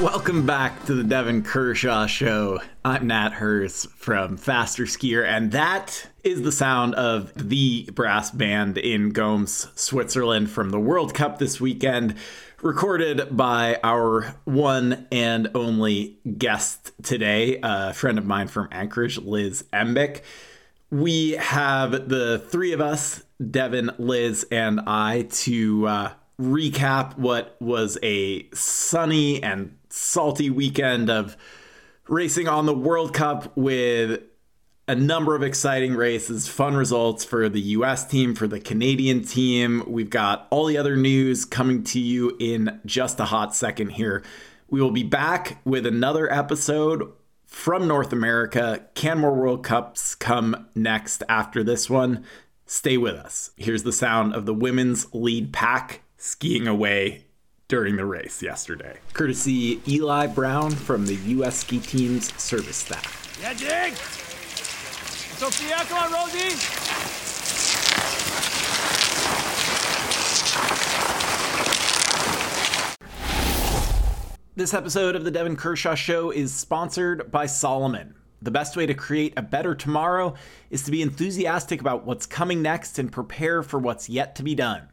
Welcome back to the Devin Kershaw Show. I'm Nat Herz from Faster Skier, and that is the sound of the brass band in Goms, Switzerland from the World Cup this weekend, recorded by our one and only guest today, a friend of mine from Anchorage, Liz Embick. We have the three of us, Devin, Liz, and I, to recap what was a sunny and salty weekend of racing on the World Cup with a number of exciting races, fun results for the U.S. team, for the Canadian team. We've got all the other news coming to you in just a hot second here. We will be back with another episode from North America. Canmore World Cups come next after this one. Stay with us. Here's the sound of the women's lead pack skiing away during the race yesterday, courtesy Eli Brown from the U.S. Ski Team's service staff. Yeah, Jake! Sophia, come on, Rosie! This episode of the Devin Kershaw Show is sponsored by Salomon. The best way to create a better tomorrow is to be enthusiastic about what's coming next and prepare for what's yet to be done.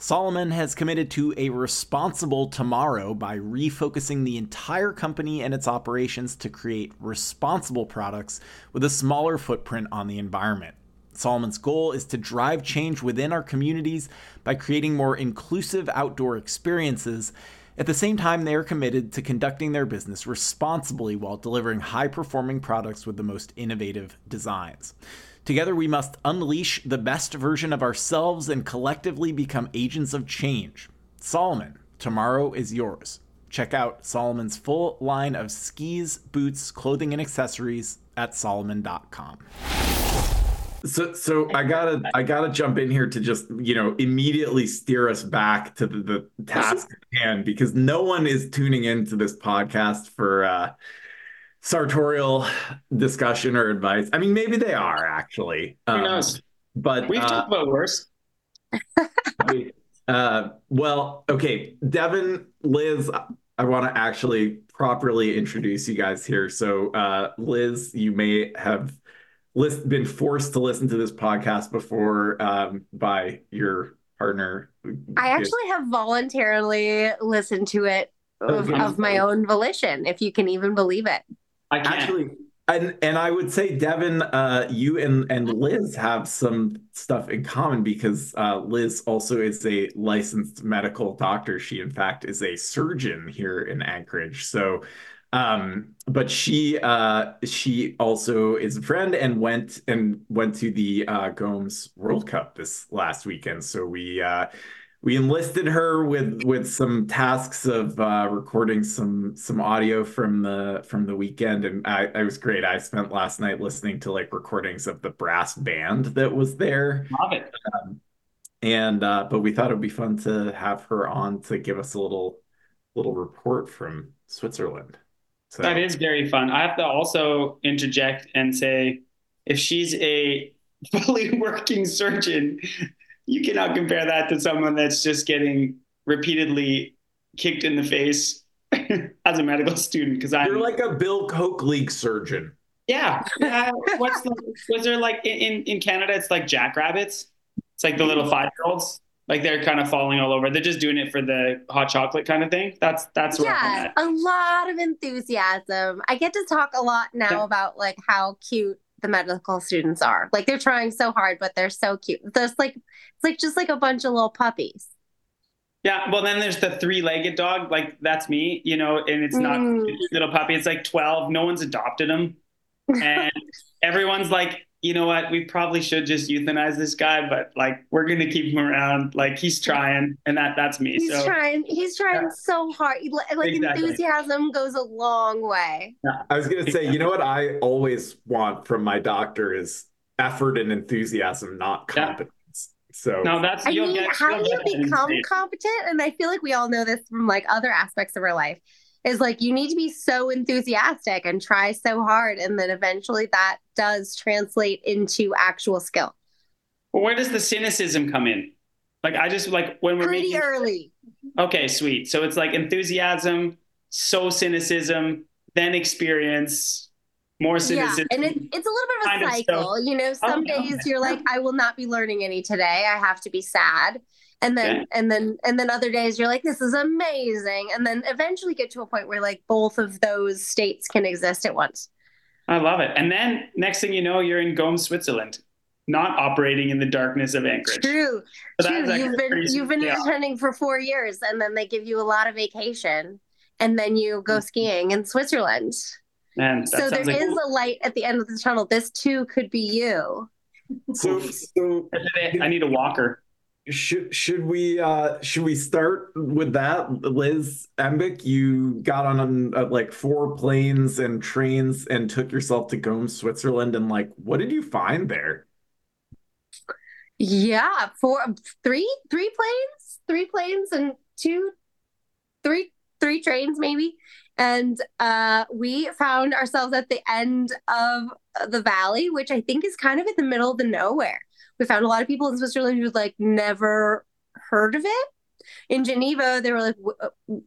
Salomon has committed to a responsible tomorrow by refocusing the entire company and its operations to create responsible products with a smaller footprint on the environment. Salomon's goal is to drive change within our communities by creating more inclusive outdoor experiences. At the same time, they are committed to conducting their business responsibly while delivering high-performing products with the most innovative designs. Together, we must unleash the best version of ourselves and collectively become agents of change. Salomon, tomorrow is yours. Check out Salomon's full line of skis, boots, clothing, and accessories at salomon.com. So I gotta jump in here to just, immediately steer us back to the task at hand, because no one is tuning into this podcast for sartorial discussion or advice. I mean, maybe they are actually. Who knows? But we've talked about worse. Well, okay, Devin, Liz, I want to actually properly introduce you guys here. So, Liz, you may have been forced to listen to this podcast before by your partner. I actually have voluntarily listened to it of my own volition, if you can even believe it. I can't. Actually, and I would say, Devin, you and Liz have some stuff in common, because Liz also is a licensed medical doctor. She, in fact, is a surgeon here in Anchorage. So, but she also is a friend and went to the Gomes World Cup this last weekend. So we enlisted her with some tasks of recording some audio from the weekend, and I was great. I spent last night listening to recordings of the brass band that was there. Love it. But we thought it would be fun to have her on to give us a little report from Switzerland. So that is very fun. I have to also interject and say, if she's a fully working surgeon, you cannot compare that to someone that's just getting repeatedly kicked in the face as a medical student. Because you're like a Bill Koch League surgeon. Yeah. Was there in Canada, it's like jackrabbits. It's like the little 5-year-olds. Like they're kind of falling all over. They're just doing it for the hot chocolate kind of thing. That's what I'm at. A lot of enthusiasm. I get to talk a lot now about how cute the medical students are. Like they're trying so hard, but they're so cute. There's just a bunch of little puppies. Yeah. Well, then there's the 3-legged dog. Like that's me, and it's not a little puppy. It's like 12. No one's adopted him. And everyone's like, you know what? We probably should just euthanize this guy, but we're going to keep him around. He's trying, and that's me. He's trying so hard. Exactly. Enthusiasm goes a long way. Yeah. I was going to say, you know what I always want from my doctor is effort and enthusiasm, not competence. Yeah. So no, how do you become competent? And I feel like we all know this from other aspects of our life is you need to be so enthusiastic and try so hard. And then eventually that does translate into actual skill. Well, where does the cynicism come in? I just when we're pretty early. Okay, sweet. So it's enthusiasm, so cynicism, then experience, more cynicism. Yeah, and it's a little bit of a cycle. Of some days you're like, I will not be learning any today. I have to be sad. And then, and then other days you're like, this is amazing. And then eventually get to a point where like both of those states can exist at once. I love it. And then next thing you know, you're in Goms, Switzerland, not operating in the darkness of Anchorage. True. So true. You've been attending for 4 years, and then they give you a lot of vacation, and then you go skiing in Switzerland. And so there is a light at the end of the tunnel. This too could be you. So I need a walker. Should we start with that? Liz Embick, you got on like 4 planes and trains and took yourself to Goms, Switzerland. And like, what did you find there? Yeah, 3 planes and 3 trains maybe. And we found ourselves at the end of the valley, which I think is kind of in the middle of the nowhere. We found a lot of people in Switzerland who'd like never heard of it. In Geneva, they were like,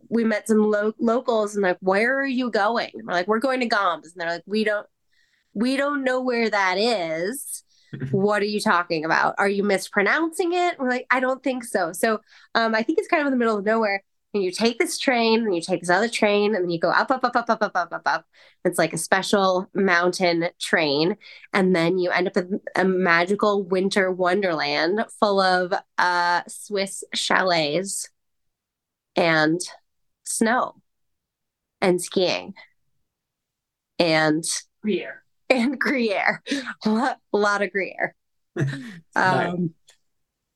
we met some locals and like, where are you going? And we're like, we're going to Goms. And they're like, we don't know where that is. What are you talking about? Are you mispronouncing it? And we're like, I don't think so. So I think it's kind of in the middle of nowhere. And you take this train and you take this other train and then you go up. It's like a special mountain train. And then you end up in a magical winter wonderland full of Swiss chalets and snow and skiing and Gruyere. A lot of Gruyere.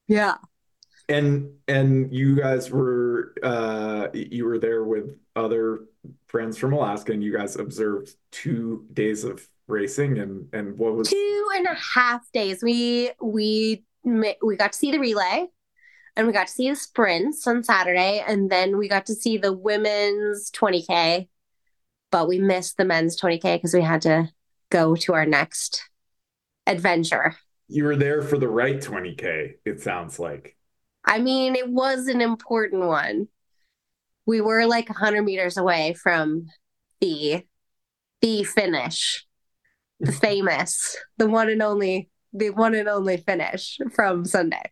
Yeah. And you guys were you were there with other friends from Alaska, and you guys observed 2 days of racing, and what was 2.5 days. We got to see the relay, and we got to see the sprints on Saturday, and then we got to see the women's 20K, but we missed the men's 20K because we had to go to our next adventure. You were there for the right 20K, it sounds like. I mean, it was an important one. We were like 100 meters away from the finish, the famous, the one and only finish from Sunday.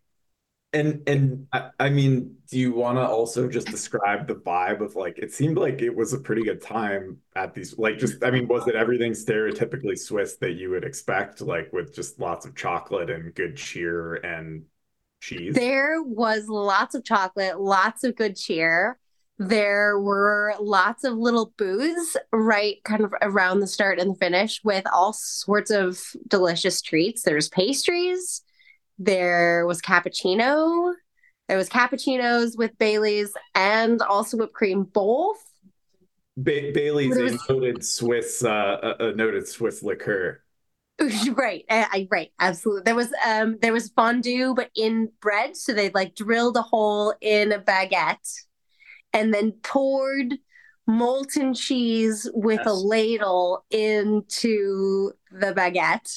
And I mean, do you want to also just describe the vibe of like, it seemed like it was a pretty good time at these, like just, I mean, was it everything stereotypically Swiss that you would expect, like with just lots of chocolate and good cheer and cheese? There was lots of chocolate, lots of good cheer. There were lots of little booths right kind of around the start and the finish with all sorts of delicious treats. There's pastries. There was cappuccino. There was cappuccinos with Baileys and also whipped cream, both. Baileys, a noted Swiss liqueur. Right, right, absolutely. There was fondue, but in bread. So they like drilled a hole in a baguette, and then poured molten cheese with a ladle into the baguette.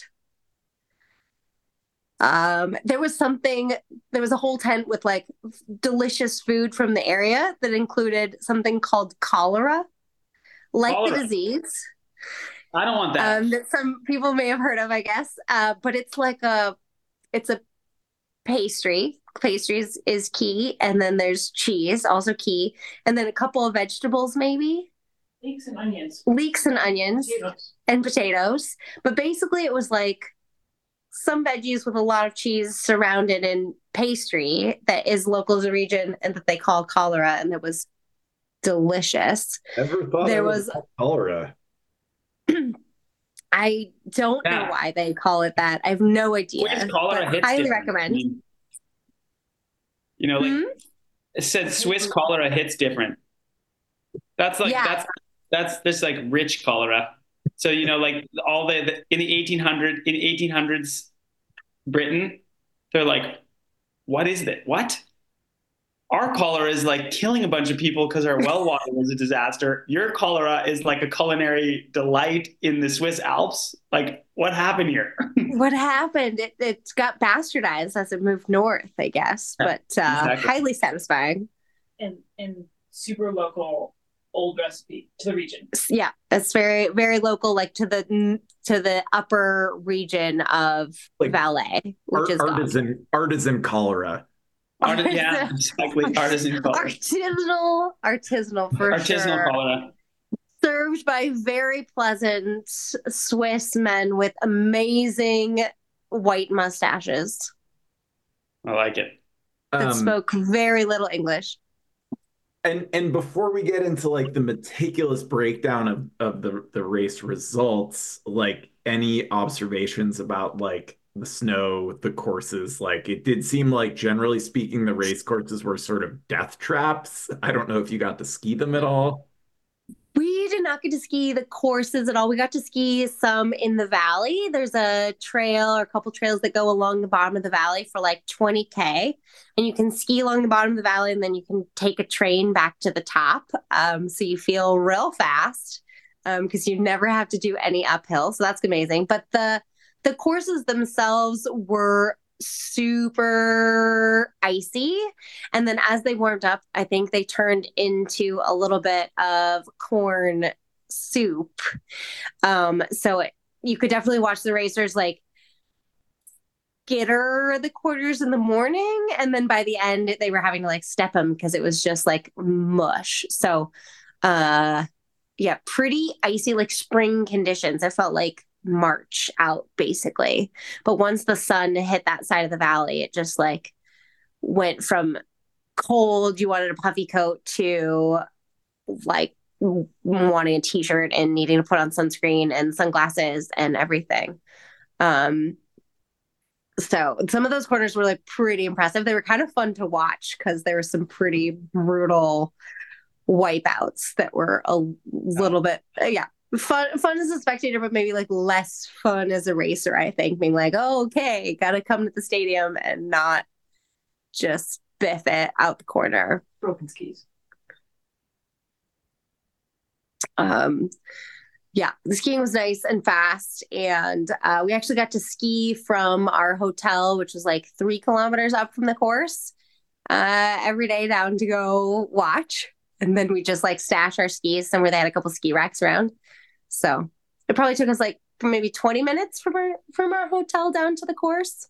There was a whole tent with like delicious food from the area that included something called cholera, the disease. I don't want that. That some people may have heard of, I guess. But it's like a pastry. Pastries is key. And then there's cheese, also key. And then a couple of vegetables, maybe. Leeks and onions. And potatoes. But basically it was like some veggies with a lot of cheese surrounded in pastry that is local to the region and that they call cholera, and it was delicious. There was cholera. I don't know why they call it that. I have no idea. I highly recommend. I mean, it said Swiss cholera hits different. That's like that's this like rich cholera. So, like all the in 1800s Britain, they're like, what is that? What? Our cholera is like killing a bunch of people because our well water was a disaster. Your cholera is like a culinary delight in the Swiss Alps. Like, what happened here? What happened? It got bastardized as it moved north, I guess, but exactly. Highly satisfying. And super local old recipe to the region. Yeah, it's very, very local, like to the upper region of like Valais, which is artisan cholera. Yeah, exactly. Artisan cholera. Artisanal for sure. Artisanal cholera. Served by very pleasant Swiss men with amazing white mustaches. I like it. That spoke very little English. And before we get into like the meticulous breakdown of the race results, like any observations about like the snow, the courses, like it did seem like generally speaking, the race courses were sort of death traps. I don't know if you got to ski them at all. We did not get to ski the courses at all. We got to ski some in the valley. There's a trail or a couple trails that go along the bottom of the valley for like 20K. And you can ski along the bottom of the valley and then you can take a train back to the top. So you feel real fast because you never have to do any uphill. So that's amazing. But the courses themselves were super icy, and then as they warmed up, I think they turned into a little bit of corn soup, so you could definitely watch the racers like skitter the quarters in the morning, and then by the end they were having to like step them because it was just like mush. So yeah, pretty icy, like spring conditions. I felt like March out basically, but once the sun hit that side of the valley, it just like went from cold, you wanted a puffy coat, to like wanting a t-shirt and needing to put on sunscreen and sunglasses and everything. So some of those corners were like pretty impressive. They were kind of fun to watch because there were some pretty brutal wipeouts that were a little bit fun as a spectator, but maybe like less fun as a racer, I think, being like, oh, okay, gotta come to the stadium and not just biff it out the corner. Broken skis. Yeah, the skiing was nice and fast, and we actually got to ski from our hotel, which was like 3 kilometers up from the course, every day down to go watch. And then we just like stash our skis somewhere they had a couple ski racks around. So it probably took us like maybe 20 minutes from our hotel down to the course.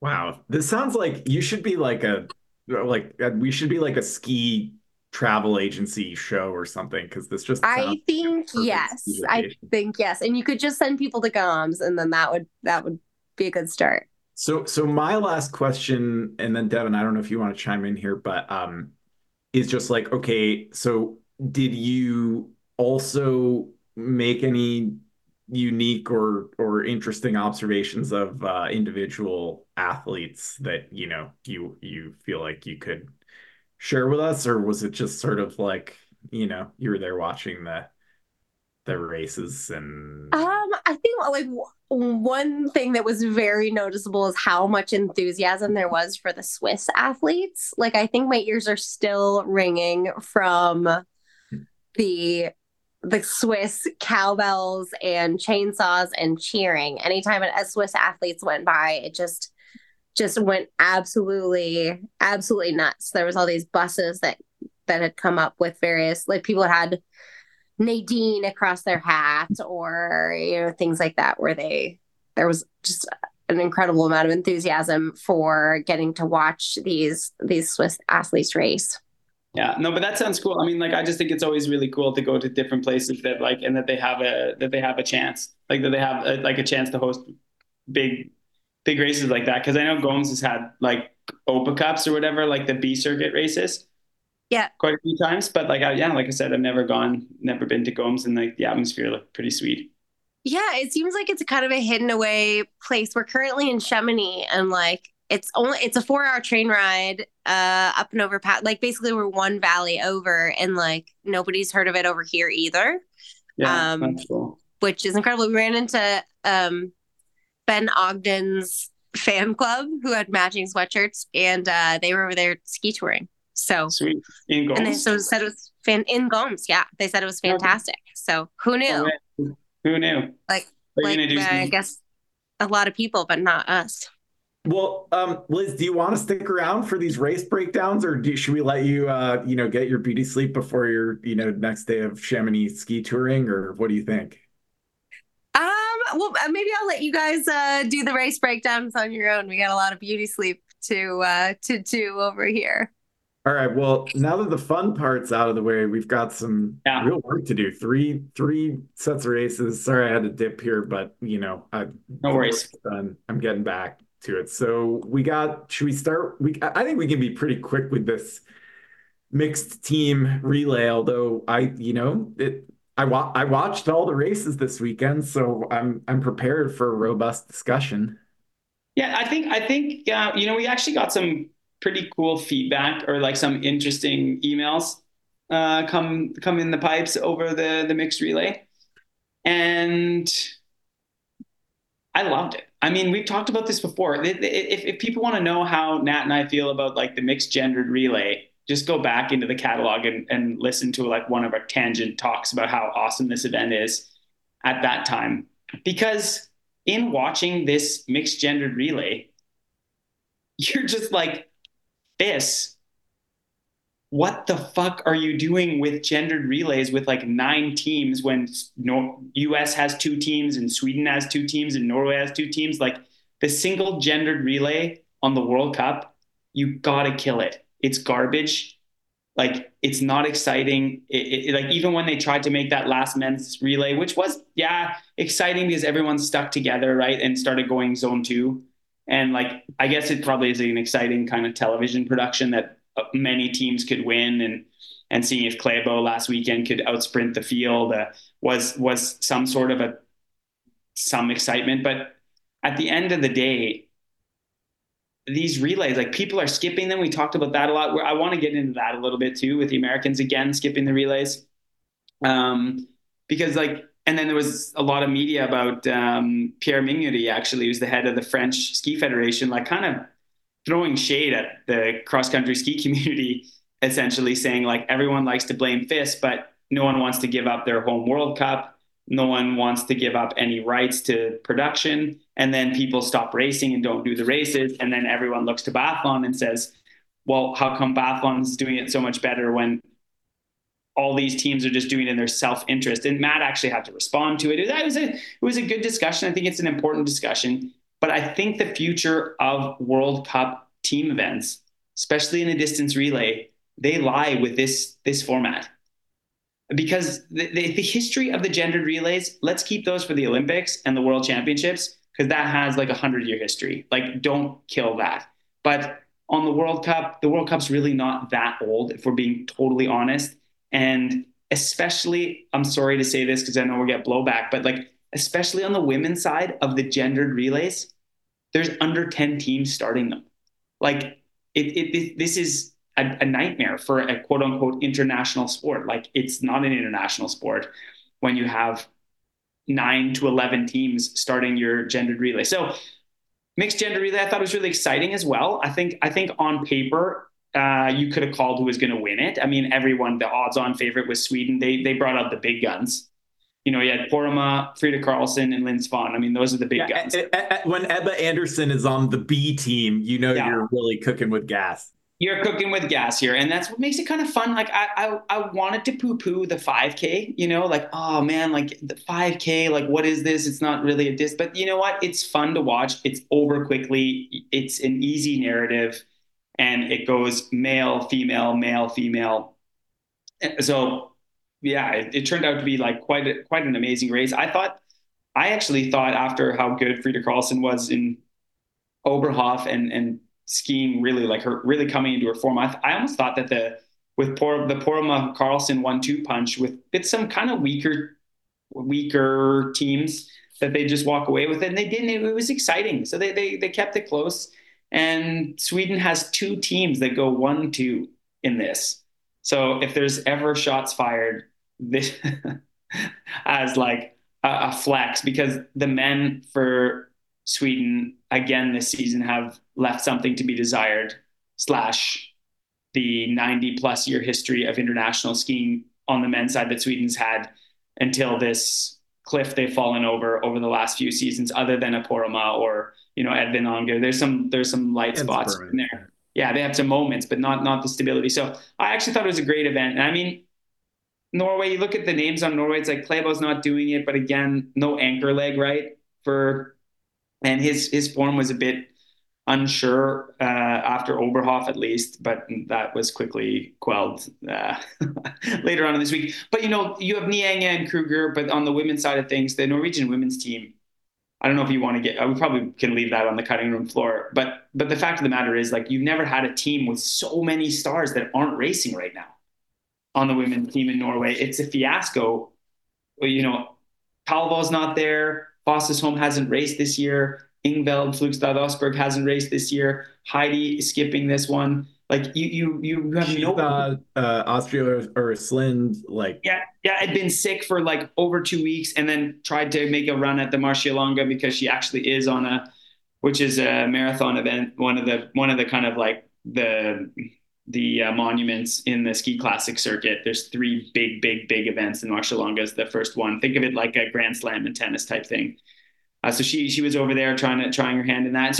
Wow. This sounds like you should be we should be like a ski travel agency show or something. 'Cause this just, I think, like yes, I think yes. And you could just send people to Goms and then that would be a good start. So my last question, and then Devin, I don't know if you want to chime in here, but, is just like, okay, so did you also make any unique or interesting observations of individual athletes that, you know, you feel like you could share with us? Or was it just sort of like, you know, you were there watching the races? And I think like one thing that was very noticeable is how much enthusiasm there was for the Swiss athletes. Like, I think my ears are still ringing from the Swiss cowbells and chainsaws and cheering. Anytime a Swiss athletes went by, it just went absolutely nuts. There was all these buses that had come up with various, like, people had Nadine across their hat, or, you know, things like that, where there was just an incredible amount of enthusiasm for getting to watch these Swiss athletes race. Yeah, no, but that sounds cool. I mean, like, I just think it's always really cool to go to different places that like, and that they have a chance, like that they have a chance to host big races like that. 'Cause I know Gomes has had like Opa Cups or whatever, like the B circuit races. Yeah, quite a few times, but like I said, I've never been to Goms, and like the atmosphere looked pretty sweet. Yeah, it seems like it's kind of a hidden away place. We're currently in Chamonix, and like it's a 4-hour train ride up and over. Like, basically, we're one valley over, and like nobody's heard of it over here either. Yeah, that's cool. Which is incredible. We ran into Ben Ogden's fan club who had matching sweatshirts, and they were over there ski touring. So sweet. In Goms. And they said it was in Goms. Yeah, they said it was fantastic. So who knew? Who knew? Like I guess a lot of people, but not us. Well, Liz, do you want to stick around for these race breakdowns, or should we let you, get your beauty sleep before your, next day of Chamonix ski touring, or what do you think? Well, maybe I'll let you guys do the race breakdowns on your own. We got a lot of beauty sleep to do over here. All right. Well, now that the fun part's out of the way, we've got some real work to do. Three sets of races. Sorry, I had to dip here, but no worries. I'm getting back to it. So I think we can be pretty quick with this mixed team relay, although I watched all the races this weekend, so I'm prepared for a robust discussion. Yeah, I think we actually got some pretty cool feedback, or like some interesting emails come in the pipes over the mixed relay, and I loved it. I mean, we've talked about this before. If people want to know how Nat and I feel about like the mixed gendered relay, just go back into the catalog and listen to like one of our tangent talks about how awesome this event is at that time. Because in watching this mixed gendered relay, you're just like, this, what the fuck are you doing with gendered relays with like 9 teams when US has 2 teams and Sweden has 2 teams and Norway has 2 teams? Like the single gendered relay on the World Cup, you gotta kill it. It's garbage. Like, it's not exciting. Like, even when they tried to make that last men's relay, which was, exciting because everyone stuck together, right, and started going zone 2. And, like, I guess it probably is an exciting kind of television production that many teams could win. And seeing if Klæbo last weekend could outsprint the field was some sort of some excitement. But at the end of the day, these relays, like people are skipping them. We talked about that a lot. I want to get into that a little bit too with the Americans again, skipping the relays. Because like, and then there was a lot of media about Pierre Mignory, actually, who's the head of the French Ski Federation, like kind of throwing shade at the cross-country ski community, essentially saying like everyone likes to blame FIS, but no one wants to give up their home World Cup. No one wants to give up any rights to production, and then people stop racing and don't do the races, and then everyone looks to Biathlon and says, well, how come Biathlon is doing it so much better when all these teams are just doing it in their self-interest? And Matt actually had to respond to it. It was a good discussion. I think it's an important discussion, but I think the future of World Cup team events, especially in the distance relay, they lie with this format. Because the history of the gendered relays, let's keep those for the Olympics and the World Championships, because that has like 100-year history. Like, don't kill that. But on the World Cup, the World Cup's really not that old, if we're being totally honest. And especially, I'm sorry to say this because I know we'll get blowback, but like, especially on the women's side of the gendered relays, there's under 10 teams starting them. Like, this is a nightmare for a quote unquote international sport. Like, it's not an international sport when you have 9 to 11 teams starting your gendered relay. So mixed gender relay, I thought was really exciting as well. I think on paper, you could have called who was going to win it. I mean, everyone, the odds on favorite was Sweden. They brought out the big guns. You had Poroma, Frida Karlsson, and Linn Svahn. I mean, those are the big guns. When Ebba Andersson is on the B team, you're really cooking with gas. You're cooking with gas here, and that's what makes it kind of fun. Like, I wanted to poo-poo the 5K, like, oh, man, like, the 5K, like, what is this? It's not really a diss. But you know what? It's fun to watch. It's over quickly. It's an easy narrative, and it goes male, female, male, female. So, yeah, it turned out to be, like, quite an amazing race. I actually thought after how good Frida Karlsson was in Oberhof and skiing, really like her really coming into her form. I almost thought that with the Poroma Karlsson 1-2 punch with some kind of weaker teams that they just walk away with it, and they didn't. It was exciting, so they kept it close. And Sweden has 2 teams that go 1-2 in this. So if there's ever shots fired, this as like a flex, because the men for Sweden again this season have left something to be desired / the 90+ year history of international skiing on the men's side that Sweden's had until this cliff they've fallen over the last few seasons, other than Aporoma or, you know, Edvin Onger. There's some light spots in there. Yeah, they have some moments, but not the stability. So I actually thought it was a great event. And I mean, Norway, you look at the names on Norway, it's like Klæbo's not doing it, but again, no anchor leg, right? And his form was a bit unsure after Oberhof, at least, but that was quickly quelled later on in this week. But, you know, you have Nyanga and Krüger, but on the women's side of things, the Norwegian women's team, I don't know if you want to get, we probably can leave that on the cutting room floor, but the fact of the matter is, like, you've never had a team with so many stars that aren't racing right now on the women's team in Norway. It's a fiasco. You know, Kalvo's not there. Fossesholm hasn't raced this year. Ingveld Flugstad Osberg hasn't raced this year. Heidi is skipping this one. Like, you have no Austria or Slind, like, yeah, I'd been sick for like over 2 weeks, and then tried to make a run at the Marcialonga because she actually is on which is a marathon event, one of the kind of like the monuments in the ski classic circuit. There's 3 big events, and Marcialonga is the first one. Think of it like a Grand Slam in tennis type thing. So she was over there trying her hand in that. And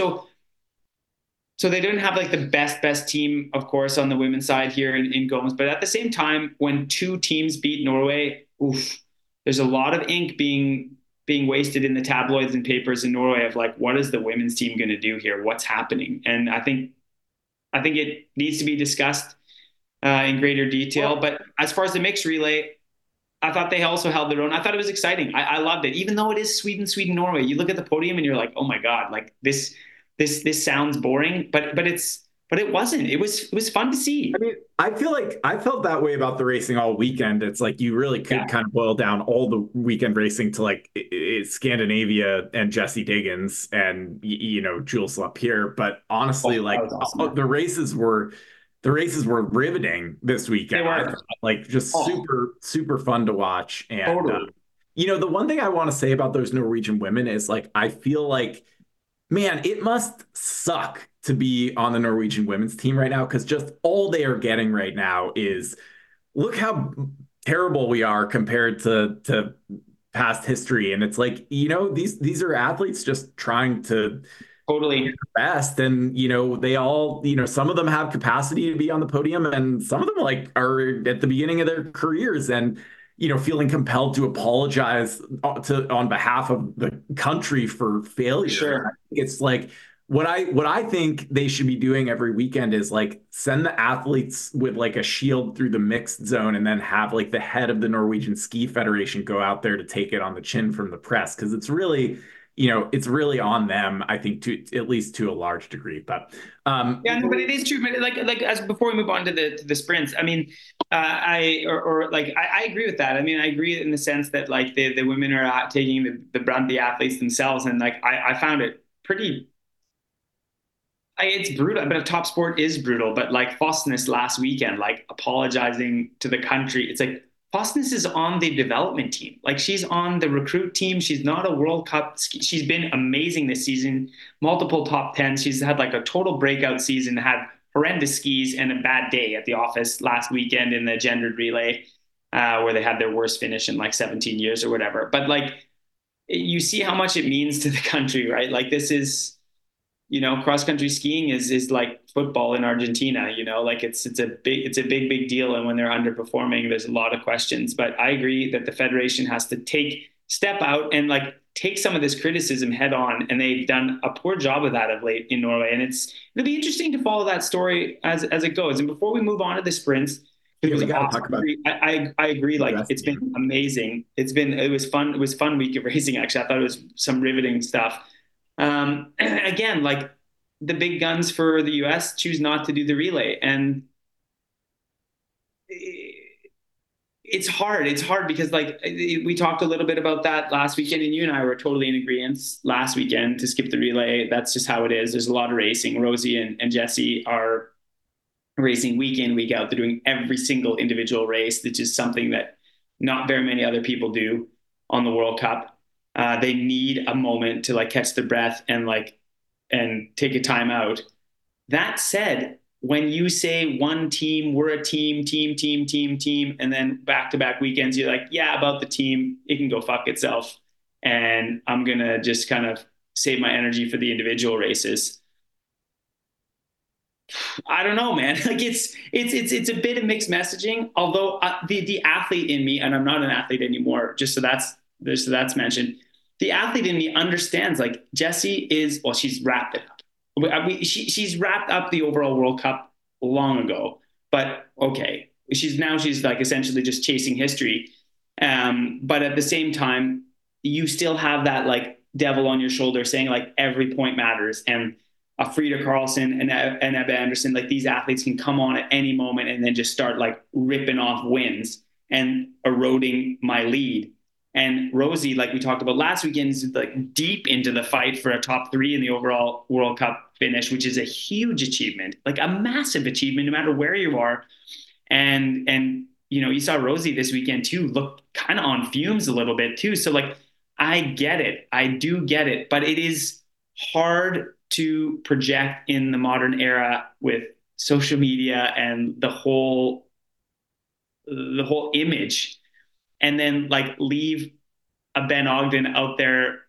so they didn't have like the best team, of course, on the women's side here in Goms. But at the same time, when 2 teams beat Norway, there's a lot of ink being wasted in the tabloids and papers in Norway of like, what is the women's team going to do here? What's happening? And I think it needs to be discussed in greater detail. Well, but as far as the mixed relay, I thought they also held their own. I thought it was exciting. I loved it. Even though it is Sweden, Norway, you look at the podium and you're like, oh my God, like this sounds boring, but it wasn't. It was fun to see. I mean, I feel like I felt that way about the racing all weekend. It's like, you really could kind of boil down all the weekend racing to like Scandinavia and Jesse Diggins and, you know, Jules Lapierre. But honestly, like, awesome. The races were riveting this weekend. They were. Like, just super fun to watch. And, totally. You know, the one thing I want to say about those Norwegian women is, like, I feel like, man, it must suck to be on the Norwegian women's team right now, because just all they are getting right now is, look how terrible we are compared to past history. And it's like, you know, these are athletes just trying to totally best, and, you know, they all, you know, some of them have capacity to be on the podium, and some of them, like, are at the beginning of their careers, and, you know, feeling compelled to apologize on behalf of the country for failure. Sure. It's like, what I think they should be doing every weekend is, like, send the athletes with like a shield through the mixed zone, and then have like the head of the Norwegian Ski Federation go out there to take it on the chin from the press, because it's really, you know, it's really on them, I think, to at least to a large degree. But but it is true. But like as before we move on to the sprints, I mean, I agree with that. I mean, I agree in the sense that, like, the women are out taking the brunt of the athletes themselves, and like I found it pretty. It's brutal, but a top sport is brutal. But like Fosnes last weekend, like apologizing to the country, it's like, Fosnes is on the development team. Like, she's on the recruit team. She's not a World Cup. She's been amazing this season, multiple top 10s. She's had like a total breakout season, had horrendous skis and a bad day at the office last weekend in the gendered relay, where they had their worst finish in like 17 years or whatever. But like, you see how much it means to the country, right? Like, this is, you know, cross-country skiing is like football in Argentina, you know, like it's a big deal. And when they're underperforming, there's a lot of questions, but I agree that the Federation has to step out and like take some of this criticism head on. And they've done a poor job of that of late in Norway. And it'll be interesting to follow that story as it goes. And before we move on to the sprints, I agree. Like, it's been amazing. It was fun. It was fun week of racing. Actually, I thought it was some riveting stuff. Again, like, the big guns for the US choose not to do the relay, and it's hard because, like, we talked a little bit about that last weekend, and you and I were totally in agreement last weekend to skip the relay. That's just how it is. There's a lot of racing. Rosie and Jesse are racing week in, week out. They're doing every single individual race, which is something that not very many other people do on the World Cup. They need a moment to like catch their breath and take a time out. That said, when you say one team, we're a team, and then back-to-back weekends, you're like, yeah, about the team, it can go fuck itself. And I'm going to just kind of save my energy for the individual races. I don't know, man. Like it's a bit of mixed messaging, although the athlete in me, and I'm not an athlete anymore, just so that's mentioned. The athlete in me understands, like, Jesse is, well, she's wrapped it up. She's wrapped up the overall World Cup long ago, but okay. She's like essentially just chasing history. But at the same time, you still have that like devil on your shoulder saying like every point matters, and a Frida Karlsson and Ebba Andersson, like these athletes can come on at any moment and then just start like ripping off wins and eroding my lead. And Rosie, like we talked about last weekend, is like deep into the fight for a top three in the overall World Cup finish, which is a huge achievement, like a massive achievement, no matter where you are. And you know, you saw Rosie this weekend too, look kind of on fumes a little bit too. So like, I get it. I do get it, but it is hard to project in the modern era with social media and the whole image, and then like leave a Ben Ogden out there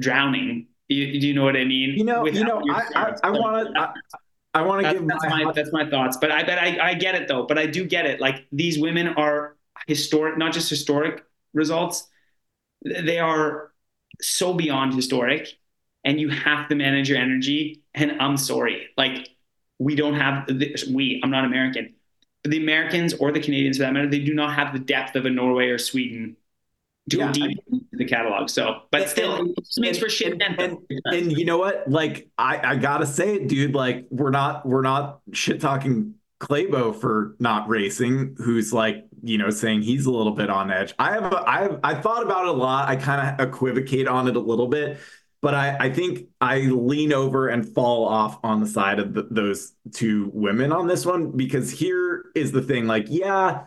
drowning. Do you know what I mean? You know, I want to give that's my thoughts, but I get it though. But I do get it. Like, these women are historic, not just historic results. They are so beyond historic. And you have to manage your energy. And I'm sorry, like, we don't have this. I'm not American. But the Americans, or the Canadians for that matter, they do not have the depth of a Norway or Sweden to deep into the catalog. So, but still, it makes for shit. And you know what? Like, I gotta say it, dude. Like, we're not shit talking Klæbo for not racing, who's like, you know, saying he's a little bit on edge. I thought about it a lot. I kind of equivocate on it a little bit. But I think I lean over and fall off on the side of those two women on this one, because here is the thing. Like, yeah,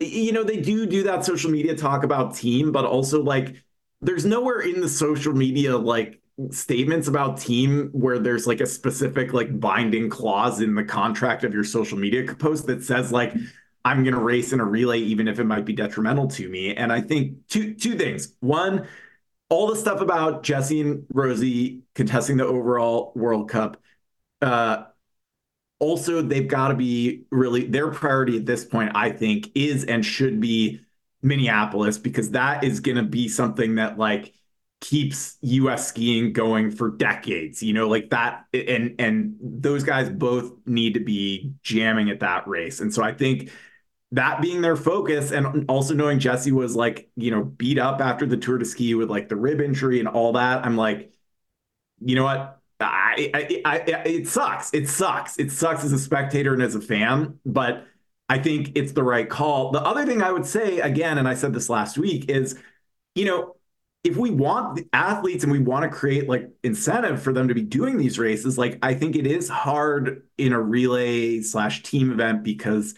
you know, they do that social media talk about team, but also like there's nowhere in the social media like statements about team where there's like a specific like binding clause in the contract of your social media post that says like, I'm going to race in a relay, even if it might be detrimental to me. And I think two things. One, all the stuff about Jesse and Rosie contesting the overall World Cup. Also, they've got to be really, their priority at this point, I think, is and should be Minneapolis, because that is going to be something that like keeps US skiing going for decades, you know, like that. And those guys both need to be jamming at that race. And so I think that being their focus, and also knowing Jesse was like, you know, beat up after the Tour de Ski with like the rib injury and all that, I'm like, you know what? It sucks. It sucks as a spectator and as a fan, but I think it's the right call. The other thing I would say again, and I said this last week, is, you know, if we want the athletes and we want to create like incentive for them to be doing these races, like I think it is hard in a relay / team event, because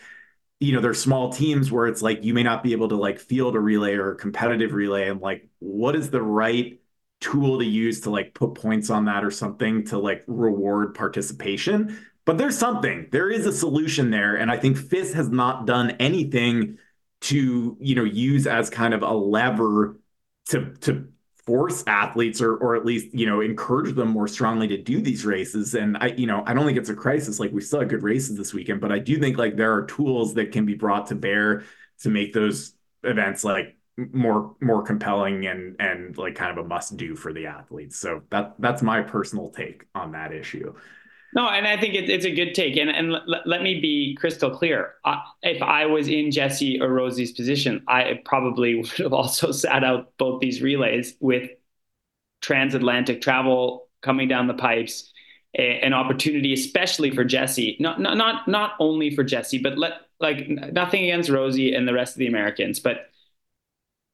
you know, there's small teams where it's like, you may not be able to like field a relay or a competitive relay. And like, what is the right tool to use to like put points on that or something to like reward participation? But there is a solution there. And I think FIS has not done anything to, you know, use as kind of a lever to force athletes or at least, you know, encourage them more strongly to do these races. And I don't think it's a crisis. Like, we still had good races this weekend, but I do think like there are tools that can be brought to bear to make those events like more compelling and like kind of a must do for the athletes. So that's my personal take on that issue. No, and I think it's a good take. And let me be crystal clear. If I was in Jesse or Rosie's position, I probably would have also sat out both these relays with transatlantic travel coming down the pipes, an opportunity, especially for Jesse. Not only for Jesse, but nothing against Rosie and the rest of the Americans, but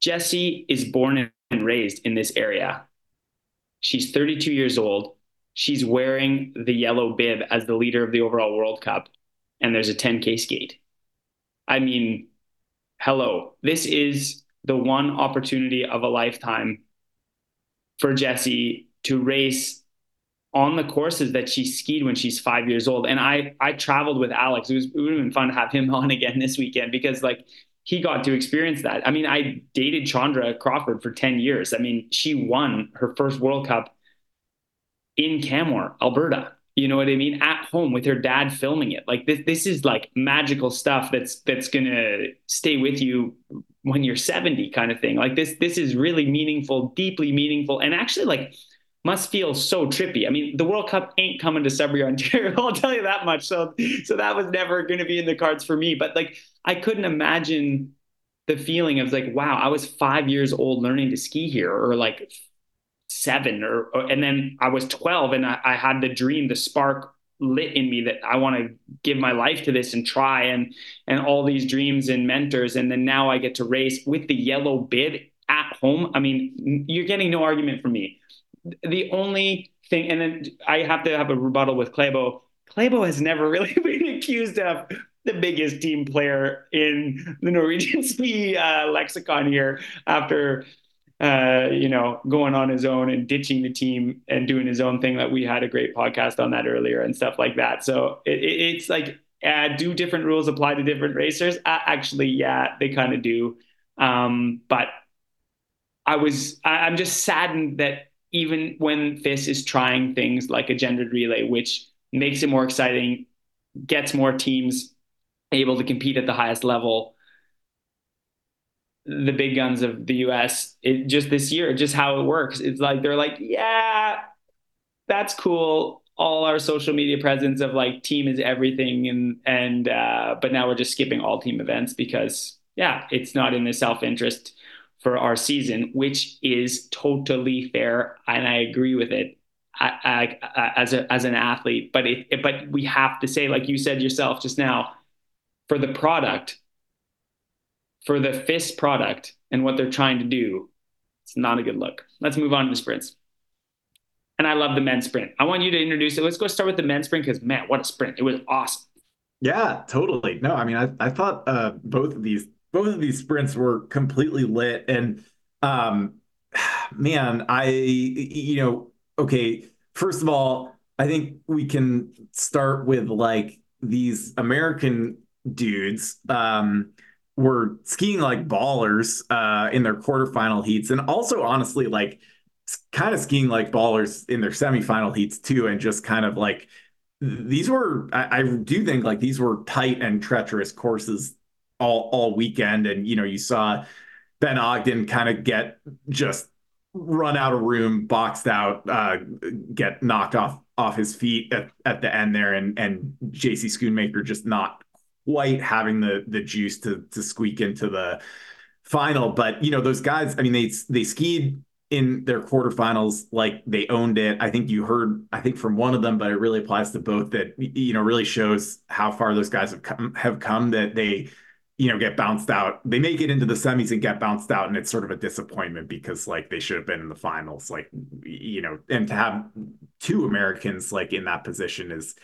Jesse is born and raised in this area. She's 32 years old. She's wearing the yellow bib as the leader of the overall World Cup, and there's a 10K skate. I mean, hello. This is the one opportunity of a lifetime for Jesse to race on the courses that she skied when she's 5 years old. And I traveled with Alex. It would have been fun to have him on again this weekend, because like he got to experience that. I mean, I dated Chandra Crawford for 10 years. I mean, she won her first World Cup in Canmore, Alberta. You know what I mean? At home with her dad filming it. Like this is like magical stuff that's going to stay with you when you're 70 kind of thing. Like this is really meaningful, deeply meaningful, and actually like must feel so trippy. I mean, the World Cup ain't coming to Sudbury, Ontario. I'll tell you that much. So that was never going to be in the cards for me. But like, I couldn't imagine the feeling of like, wow, I was 5 years old learning to ski here, or like seven, or and then I was 12 and I had the dream, the spark lit in me that I want to give my life to this and try and all these dreams and mentors. And then now I get to race with the yellow bib at home. I mean, you're getting no argument from me. The only thing, and then I have to have a rebuttal with Klæbo. Klæbo has never really been accused of the biggest team player in the Norwegian ski lexicon here after, going on his own and ditching the team and doing his own thing. That we had a great podcast on that earlier and stuff like that. So it's like, do different rules apply to different racers? Actually, yeah, they kind of do. But I'm just saddened that even when FIS is trying things like a gendered relay, which makes it more exciting, gets more teams able to compete at the highest level, the big guns of the US, it just this year, just how it works. It's like, they're like, yeah, that's cool. All our social media presence of like team is everything. And but now we're just skipping all team events because yeah, it's not in the self-interest for our season, which is totally fair, and I agree with it as an athlete. But we have to say, like you said yourself just now, for the product, for the FIS product and what they're trying to do, it's not a good look. Let's move on to the sprints. And I love the men's sprint. I want you to introduce it. Let's go start with the men's sprint because, man, what a sprint. It was awesome. Yeah, totally. No, I mean, I thought both of these sprints were completely lit. And first of all, I think we can start with like these American dudes were skiing like ballers in their quarterfinal heats. And also honestly, like kind of skiing like ballers in their semifinal heats too. And just kind of like, these were, I do think like these were tight and treacherous courses all weekend. And, you know, you saw Ben Ogden kind of get just run out of room, boxed out, get knocked off his feet at the end there. And JC Schoonmaker just not quite having the juice to squeak into the final. But, you know, those guys, I mean, they skied in their quarterfinals like they owned it. I think you heard, from one of them, but it really applies to both, that, you know, really shows how far those guys have come, that they, you know, get bounced out. They make it into the semis and get bounced out, and it's sort of a disappointment because like they should have been in the finals, like, you know, and to have two Americans like in that position is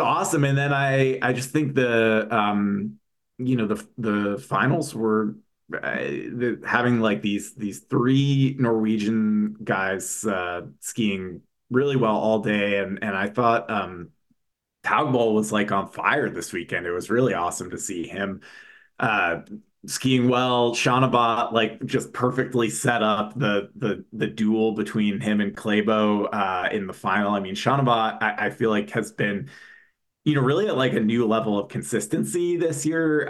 awesome. And then I just think the finals were having like these three Norwegian guys skiing really well all day, and I thought Taugbøl was like on fire this weekend. It was really awesome to see him skiing well. Sjåanabat like just perfectly set up the duel between him and Klæbo in the final. I mean, Sjåanabat, I feel like has been, you know, really at like a new level of consistency this year,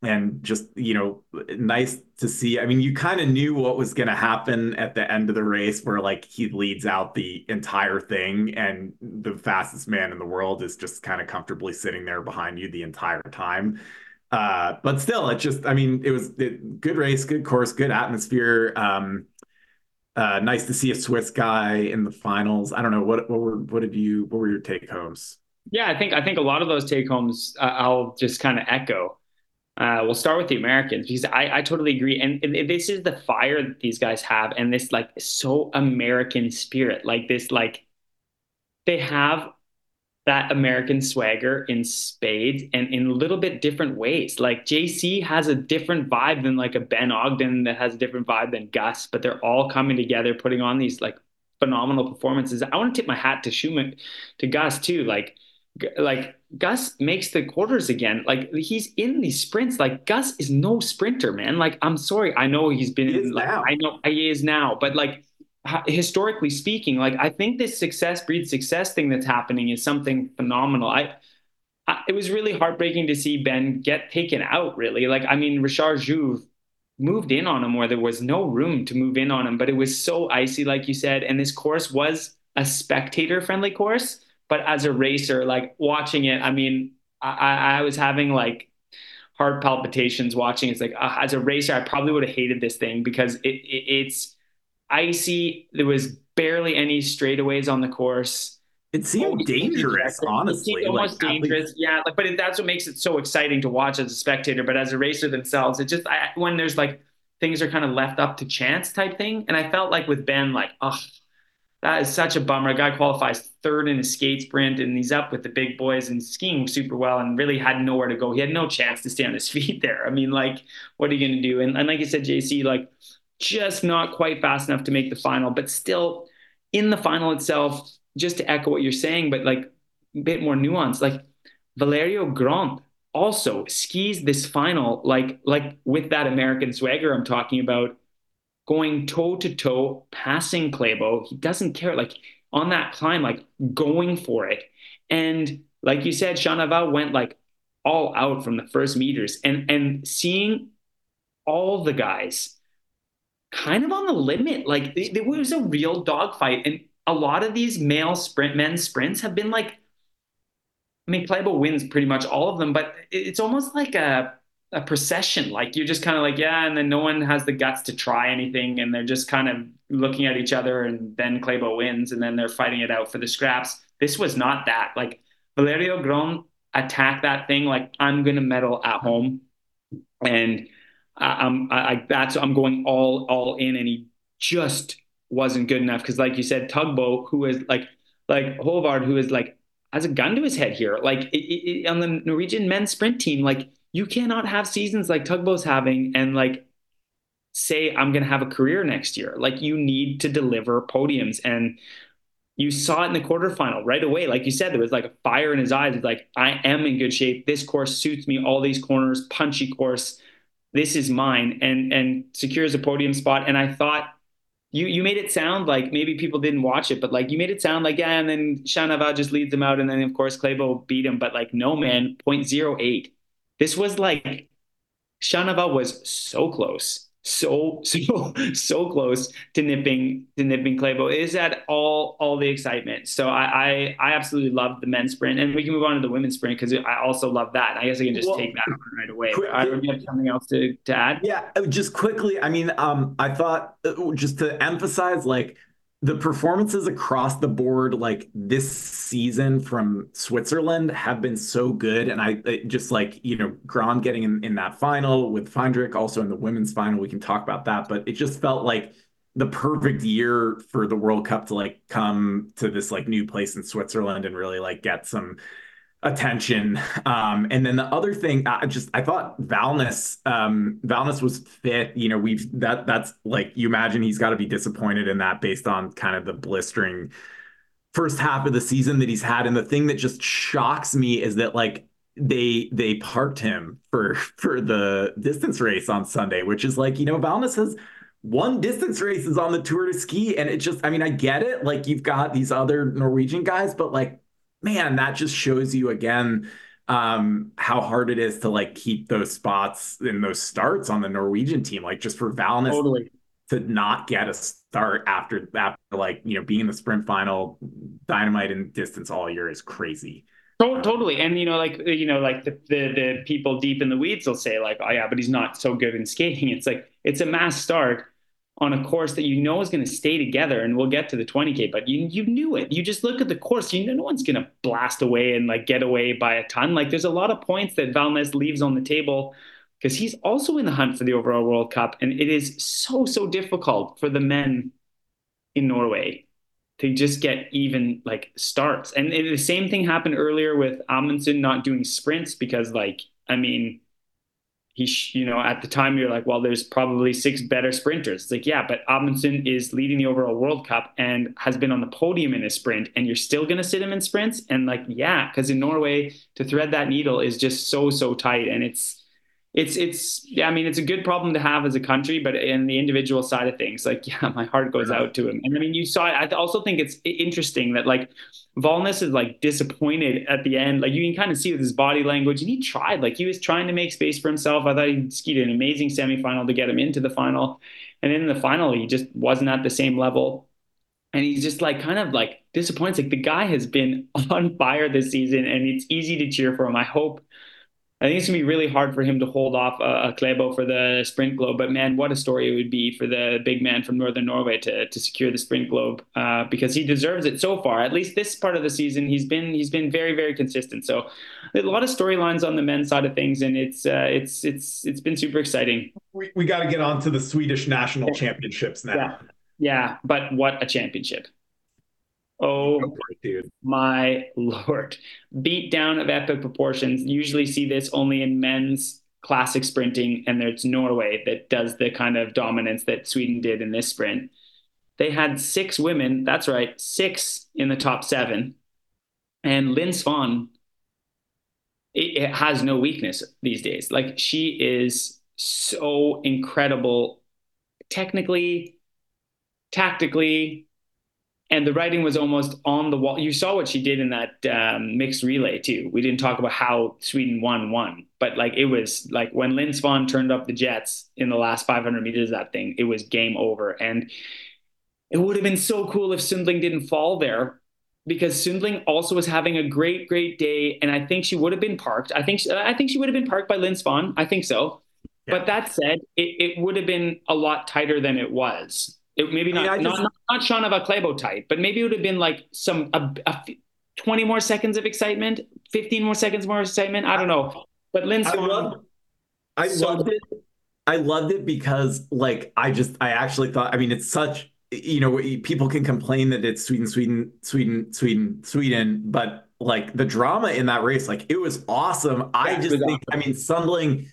and just, you know, nice to see. I mean, you kind of knew what was going to happen at the end of the race, where like he leads out the entire thing, and the fastest man in the world is just kind of comfortably sitting there behind you the entire time. But still, it just, I mean, it was good race, good course, good atmosphere. Nice to see a Swiss guy in the finals. I don't know, what were your take homes? Yeah, I think a lot of those take homes I'll just kind of echo. We'll start with the Americans because I totally agree. And this is the fire that these guys have, and this like so American spirit, like this, like they have that American swagger in spades and in a little bit different ways. Like JC has a different vibe than like a Ben Ogden, that has a different vibe than Gus, but they're all coming together, putting on these like phenomenal performances. I want to tip my hat to Schumann, to Gus too. Like Gus makes the quarters again. Like, he's in these sprints. Like, Gus is no sprinter, man. Like, I'm sorry. I know he's been, I know he is now, but like, historically speaking, like, I think this success breeds success thing that's happening is something phenomenal. It was really heartbreaking to see Ben get taken out, really. Like, I mean, Richard Jouve moved in on him where there was no room to move in on him, but it was so icy, like you said. And this course was a spectator-friendly course, but as a racer, like, watching it, I mean, I was having, like, heart palpitations watching. It's like, as a racer, I probably would have hated this thing because it's icy. There was barely any straightaways on the course. It seemed dangerous, honestly. It seemed almost dangerous, yeah. Like, but that's what makes it so exciting to watch as a spectator. But as a racer themselves, it just, when there's like things are kind of left up to chance type thing. And I felt like with Ben, like, oh, that is such a bummer. A guy qualifies third in a skate sprint and he's up with the big boys and skiing super well and really had nowhere to go. He had no chance to stay on his feet there. I mean, like, what are you going to do? And like you said, JC, like, just not quite fast enough to make the final, but still in the final itself, just to echo what you're saying, but like a bit more nuance, like Valerio Grond also skis this final, like with that American swagger I'm talking about, going toe to toe, passing Klæbo. He doesn't care, like on that climb, like going for it. And like you said, Sjåanabat went like all out from the first meters, and seeing all the guys kind of on the limit, like it was a real dogfight. And a lot of these male men's sprints have been like, I mean, Klæbo wins pretty much all of them, but it's almost like a procession. Like, you're just kind of like, yeah, and then no one has the guts to try anything, and they're just kind of looking at each other, and then Klæbo wins, and then they're fighting it out for the scraps. This was not that. Like, Valerio Grond attacked that thing like, I'm going to medal at home, and I'm going all in, and he just wasn't good enough. Cause like you said, Taugbøl, who is like Håvard, who is like, has a gun to his head here. Like on the Norwegian men's sprint team, like you cannot have seasons like Taugbøl's having and like say, I'm going to have a career next year. Like, you need to deliver podiums, and you saw it in the quarterfinal right away. Like you said, there was like a fire in his eyes. It's like, I am in good shape. This course suits me. All these corners, punchy course. This is mine, and secures a podium spot. And I thought, You made it sound like maybe people didn't watch it, but like you made it sound like, yeah, and then Sjåanabat just leads him out, and then of course Klæbo beat him, but like, no, man, 0.08. This was like, Sjåanabat was so close, so close to nipping Klæbo. It is at all the excitement. So I absolutely love the men's sprint, and we can move on to the women's sprint because I also love that. I guess I can just take that one right away. Do you have something else to add? Yeah, just quickly. I mean, I thought just to emphasize like the performances across the board, like this season from Switzerland have been so good. And I just like, you know, Grond getting in that final with Fähndrich, also in the women's final, we can talk about that, but it just felt like the perfect year for the World Cup to like come to this like new place in Switzerland and really like get some attention. And then the other thing, I thought Valnes was fit. You know, that's like, you imagine he's got to be disappointed in that based on kind of the blistering first half of the season that he's had. And the thing that just shocks me is that like they parked him for the distance race on Sunday, which is like, you know, Valnes has won distance races on the Tour to Ski. And it just, I mean, I get it. Like, you've got these other Norwegian guys, but like, man, that just shows you again how hard it is to like keep those spots in those starts on the Norwegian team. Like, just for Valnes to not get a start after like, you know, being in the sprint final, dynamite and distance all year is crazy. Totally. And, you know, like, the people deep in the weeds will say like, oh yeah, but he's not so good in skating. It's like, it's a mass start on a course that you know is going to stay together, and we'll get to the 20K, but you knew it. You just look at the course, you know, no one's going to blast away and like get away by a ton. Like, there's a lot of points that Valnes leaves on the table because he's also in the hunt for the overall World Cup. And it is so difficult for the men in Norway to just get even like starts. And the same thing happened earlier with Amundsen not doing sprints because like, I mean, at the time you're like, well, there's probably six better sprinters. It's like, yeah, but Amundsen is leading the overall World Cup and has been on the podium in his sprint, and you're still going to sit him in sprints. And like, yeah, because in Norway to thread that needle is just so tight. And it's a good problem to have as a country, but in the individual side of things, like, yeah, my heart goes out to him. And I mean, you saw it. I also think it's interesting that like Valnes is like disappointed at the end. Like you can kind of see with his body language, and he tried, like he was trying to make space for himself. I thought he skied an amazing semifinal to get him into the final. And in the final, he just wasn't at the same level. And he's just like, kind of like disappointed. Like the guy has been on fire this season, and it's easy to cheer for him. I think it's going to be really hard for him to hold off a Klæbo for the Sprint Globe. But, man, what a story it would be for the big man from Northern Norway to secure the Sprint Globe because he deserves it so far. At least this part of the season, he's been very, very consistent. So a lot of storylines on the men's side of things, and it's been super exciting. We got to get on to the Swedish National Championships now. Yeah, but what a championship. Oh, dude. My Lord. Beat down of epic proportions. Usually see this only in men's classic sprinting, and it's Norway that does the kind of dominance that Sweden did in this sprint. They had six women, that's right, six in the top seven. And Linn Svahn, it has no weakness these days. Like, she is so incredible technically, tactically, and the writing was almost on the wall. You saw what she did in that mixed relay too. We didn't talk about how Sweden won, but like it was like when Linn Svahn turned up the jets in the last 500 meters of that thing, it was game over. And it would have been so cool if Sundling didn't fall there, because Sundling also was having a great, great day. And I think she would have been parked. I think she would have been parked by Linn Svahn. I think so. Yeah. But that said, it would have been a lot tighter than it was. Not Sjåanabat Klæbo type, but maybe it would have been like 20 more seconds of excitement, 15 more seconds more excitement. I don't know. But Linn Svahn, loved it. I loved it because like I actually thought, I mean, it's such, you know, people can complain that it's Sweden, but like the drama in that race, like it was awesome. Yeah, I mean, Sundling,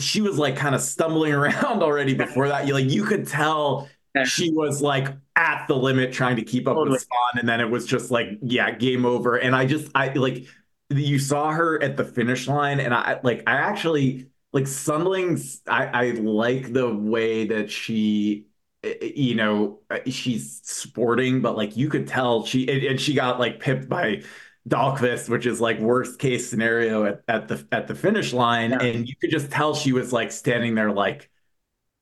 she was like kind of stumbling around already before that. You could tell. She was like at the limit trying to keep up with Svahn, and then it was just like, yeah, game over. And I you saw her at the finish line, and I actually like Sundling's. I like the way that she, you know, she's sporting, but like you could tell she got like pipped by Dahlqvist, which is like worst case scenario at the finish line, yeah. And you could just tell she was like standing there like,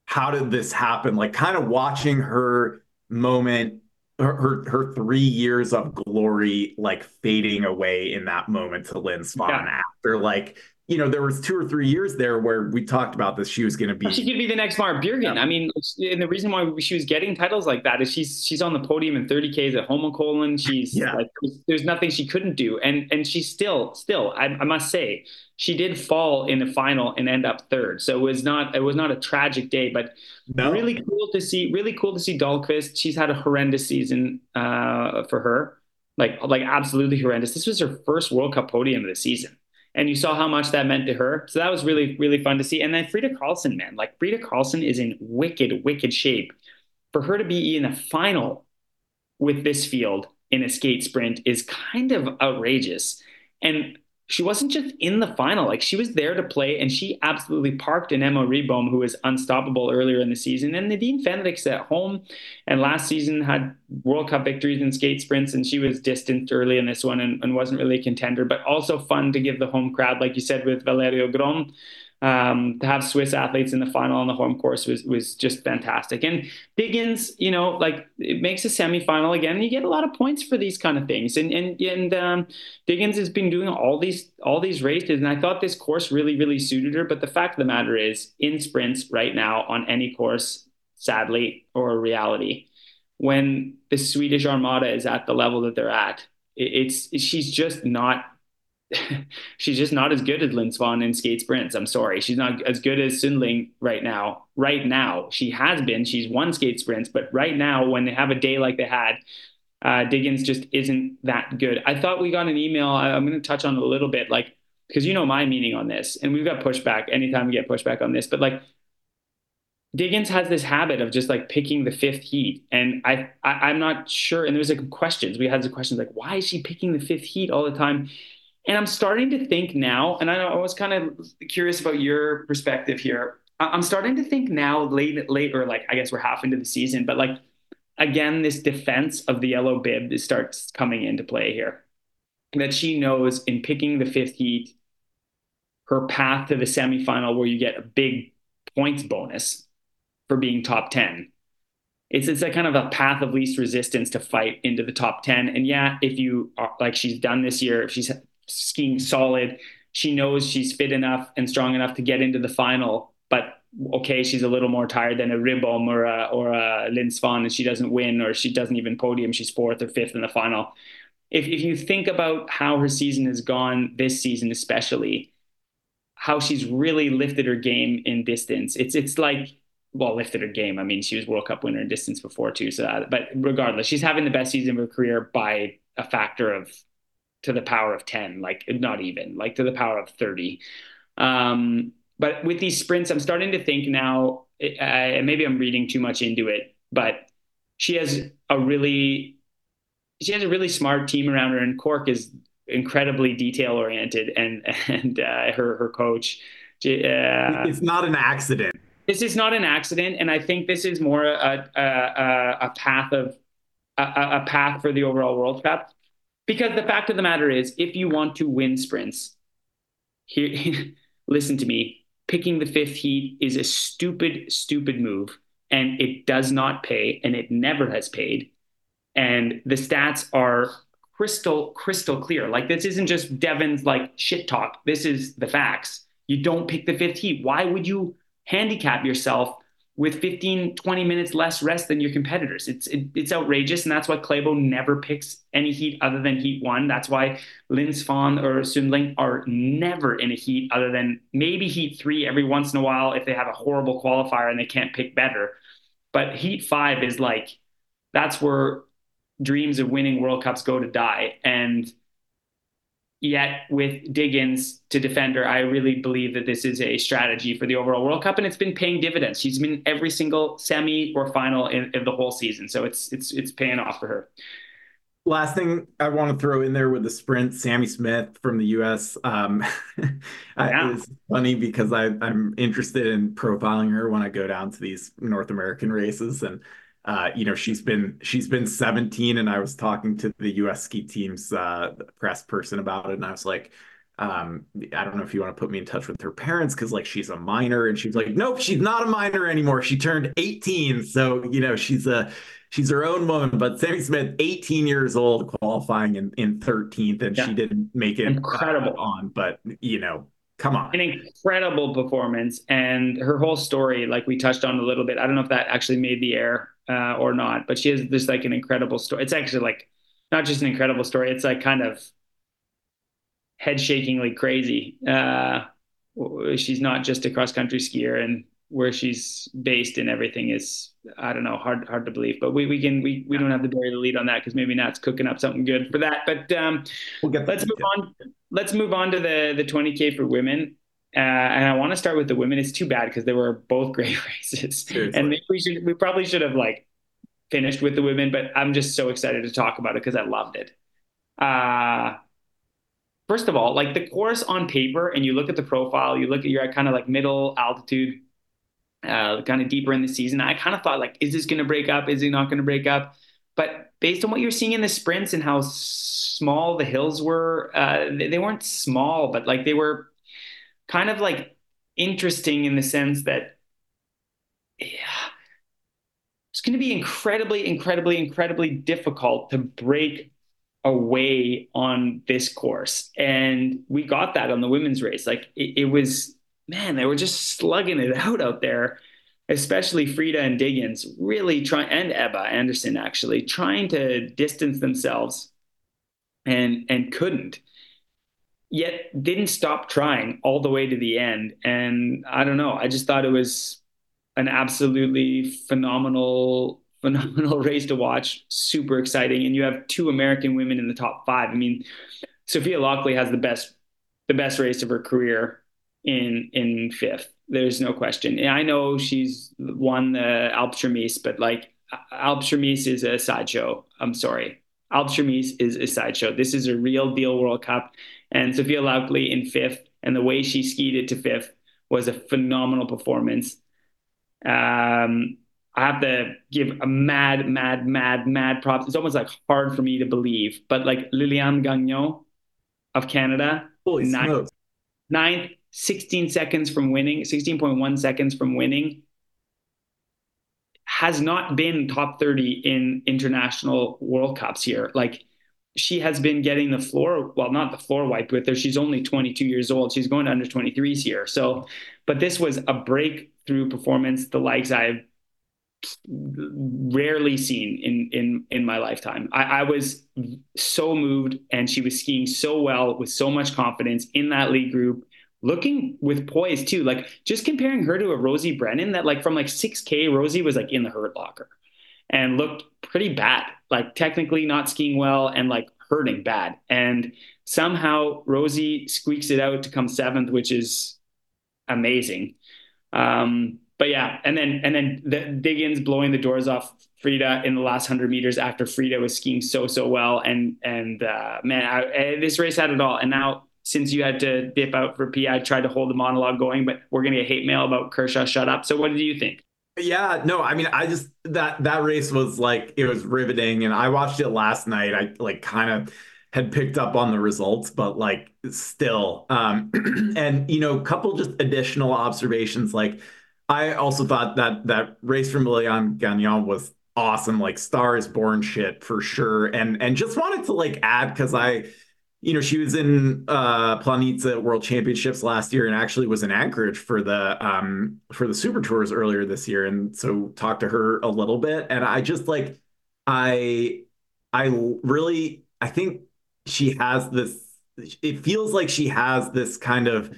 how did this happen? Like kind of watching her moment, her 3 years of glory, like fading away in that moment to Linn Svahn after like, you know, there was 2 or 3 years there where we talked about this. She was going to be. She could be the next Mara Bjergin. Yeah. I mean, and the reason why she was getting titles like that is she's on the podium in 30Ks at Holmenkollen. She's like, there's nothing she couldn't do. And she still, I must say, she did fall in the final and end up third. So it was not a tragic day, but really cool to see Dahlqvist. She's had a horrendous season for her, like absolutely horrendous. This was her first World Cup podium of the season. And you saw how much that meant to her. So that was really, really fun to see. And then Frida Karlsson, man. Like, Frida Karlsson is in wicked, wicked shape. For her to be in a final with this field in a skate sprint is kind of outrageous. And she wasn't just in the final. Like, she was there to play, and she absolutely parked an Emma Ribom, who was unstoppable earlier in the season. And Nadine Fenwick at home, and last season had World Cup victories in skate sprints, and she was distant early in this one and wasn't really a contender, but also fun to give the home crowd, like you said, with Valerio Grond. To have Swiss athletes in the final on the home course was just fantastic. And Diggins, you know, like it makes a semifinal again. And you get a lot of points for these kind of things. And Diggins has been doing all these races, and I thought this course really, really suited her. But the fact of the matter is, in sprints right now on any course, sadly, or reality, when the Swedish Armada is at the level that they're at, she's just not as good as Linn Svahn in skate sprints. I'm sorry. She's not as good as Sundling right now. Right now, she has been. She's won skate sprints. But right now, when they have a day like they had, Diggins just isn't that good. I thought we got an email. I'm going to touch on it a little bit. Like because you know my meaning on this, and we've got pushback anytime we get pushback on this, but like Diggins has this habit of just like picking the fifth heat. And I'm not sure. And there was like questions. We had the questions like, why is she picking the fifth heat all the time? And I'm starting to think now, and I was kind of curious about your perspective here. I'm starting to think now late, or like, I guess we're half into the season, but like, again, this defense of the yellow bib starts coming into play here, that she knows in picking the fifth heat, her path to the semifinal where you get a big points bonus for being top 10. It's a kind of a path of least resistance to fight into the top 10. And yeah, if you are, like she's done this year, if she's skiing solid, she knows she's fit enough and strong enough to get into the final, but okay, she's a little more tired than a Ribom or a Linn Svahn, and she doesn't win, or she doesn't even podium. She's fourth or fifth in the final. If you think about how her season has gone this season, especially how she's really lifted her game in distance, it's like, well, lifted her game. I mean, she was World Cup winner in distance before too. But regardless, she's having the best season of her career by a factor of, to the power of 10, like not even, like to the power of 30. But with these sprints, I'm starting to think now, maybe I'm reading too much into it, but she has a really smart team around her, and Cork is incredibly detail oriented, and her coach. It's not an accident. This is not an accident, and I think this is more a path for the overall World Cup, because the fact of the matter is, if you want to win sprints, here, listen to me, picking the fifth heat is a stupid, stupid move, and it does not pay, and it never has paid, and the stats are crystal clear. Like, this isn't just Devin's like shit talk. This is the facts. You don't pick the fifth heat. Why would you handicap yourself with 15-20 minutes less rest than your competitors? It's outrageous, and that's why Klæbo never picks any heat other than heat one. That's why Linn Svahn or Sundling are never in a heat other than maybe heat three every once in a while if they have a horrible qualifier and they can't pick better. But heat five is like, that's where dreams of winning World Cups go to die. And yet with Diggins to defend her, I really believe that this is a strategy for the overall World Cup, and it's been paying dividends. She's been in every single semi or final in the whole season. So it's paying off for her. Last thing I want to throw in there with the sprint, Sammy Smith from the U.S. It's funny because I'm interested in profiling her when I go down to these North American races, and she's been 17, and I was talking to the U.S. ski team's press person about it, and I was like, I don't know if you want to put me in touch with her parents, because like she's a minor, and she's like, nope, she's not a minor anymore. She turned 18, so she's her own woman. But Sammy Smith, 18 years old, qualifying in 13th, and she didn't make it incredible on, but come on. An incredible performance, and her whole story, like we touched on a little bit. I don't know if that actually made the air or not, but she has this like an incredible story. It's actually like not just an incredible story, it's like kind of head shakingly crazy. She's not just a cross country skier, and where she's based and everything is, I don't know, hard to believe. But we don't have to bury the lead on that, because maybe Nat's cooking up something good for that. But let's move on to the 20K for women. And I want to start with the women. It's too bad because they were both great races. Seriously. And we probably should have like finished with the women, but I'm just so excited to talk about it because I loved it. First of all, like the course on paper, and you look at the profile, you look at your kind of like middle altitude, kind of deeper in the season. I kind of thought like, is this going to break up? Is it not going to break up? But based on what you're seeing in the sprints and how small the hills were, they weren't small, but like they were kind of like interesting in the sense that it's going to be incredibly difficult to break away on this course. And we got that on the women's race. Like it was, man, they were just slugging it out there, especially Frida and Diggins really trying, and Ebba Andersson actually trying to distance themselves and couldn't. Yet didn't stop trying all the way to the end. And I don't know, I just thought it was an absolutely phenomenal race to watch. Super exciting. And you have two American women in the top 5. I mean, Sophia Laukli has the best the best race of her career in fifth. There's no question. And I know she's won the Alpe Cermis, but like Alpe Cermis is a sideshow. I'm sorry. Alpe Cermis is a sideshow. This is a real deal World Cup. And Sophia Laukli in fifth, and the way she skied it to fifth was a phenomenal performance. I have to give a mad props. It's almost like hard for me to believe, but like Liliane Gagnon of Canada, holy smokes, ninth, 16 seconds from winning, 16.1 seconds from winning, has not been top 30 in international World Cups here. Like, she has been getting the floor, well, not the floor wiped with her. She's only 22 years old. She's going to under 23s here. So, but this was a breakthrough performance, the likes I've rarely seen in my lifetime. I was so moved, and she was skiing so well with so much confidence in that lead group, looking with poise too. Like, just comparing her to a Rosie Brennan that like from like 6K, Rosie was like in the Hurt Locker and looked pretty bad, like technically not skiing well and like hurting bad. And somehow Rosie squeaks it out to come seventh, which is amazing. But yeah, and then the Diggins blowing the doors off Frida in the last 100 meters after Frida was skiing so well, and man, this race had it all. And now, since you had to dip out for PI, I tried to hold the monologue going, but we're gonna get hate mail about Kershaw. Shut up. So what did you think? Yeah, no, I mean, I just that race was like, it was riveting, and I watched it last night. I like kind of had picked up on the results, but like still, and you know, a couple just additional observations. Like, I also thought that race from Liliane Gagnon was awesome, like Star is Born shit for sure. And just wanted to like add, because she was in Planica World Championships last year and actually was in Anchorage for the Super Tours earlier this year. And so talked to her a little bit. And I just like, I think she has this, it feels like she has this kind of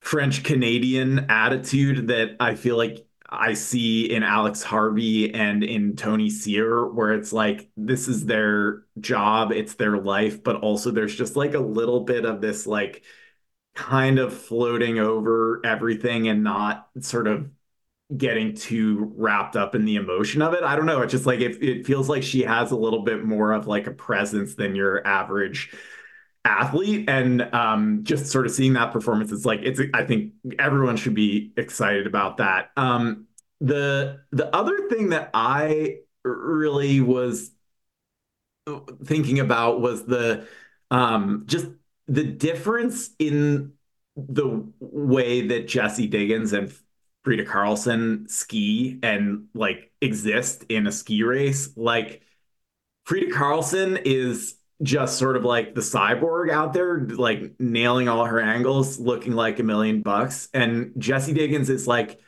French Canadian attitude that I feel like I see in Alex Harvey and in Tony Sear, where it's like, this is their job, it's their life, but also there's just like a little bit of this like kind of floating over everything and not sort of getting too wrapped up in the emotion of it. I don't know. It's just like, it feels like she has a little bit more of like a presence than your average athlete, and just sort of seeing that performance, it's like, I think everyone should be excited about that. The other thing that I really was thinking about was the just the difference in the way that Jesse Diggins and Frida Karlsson ski and like exist in a ski race. Like, Frida Karlsson is just sort of like the cyborg out there, like nailing all her angles, looking like $1 million bucks. And Jesse Diggins is like,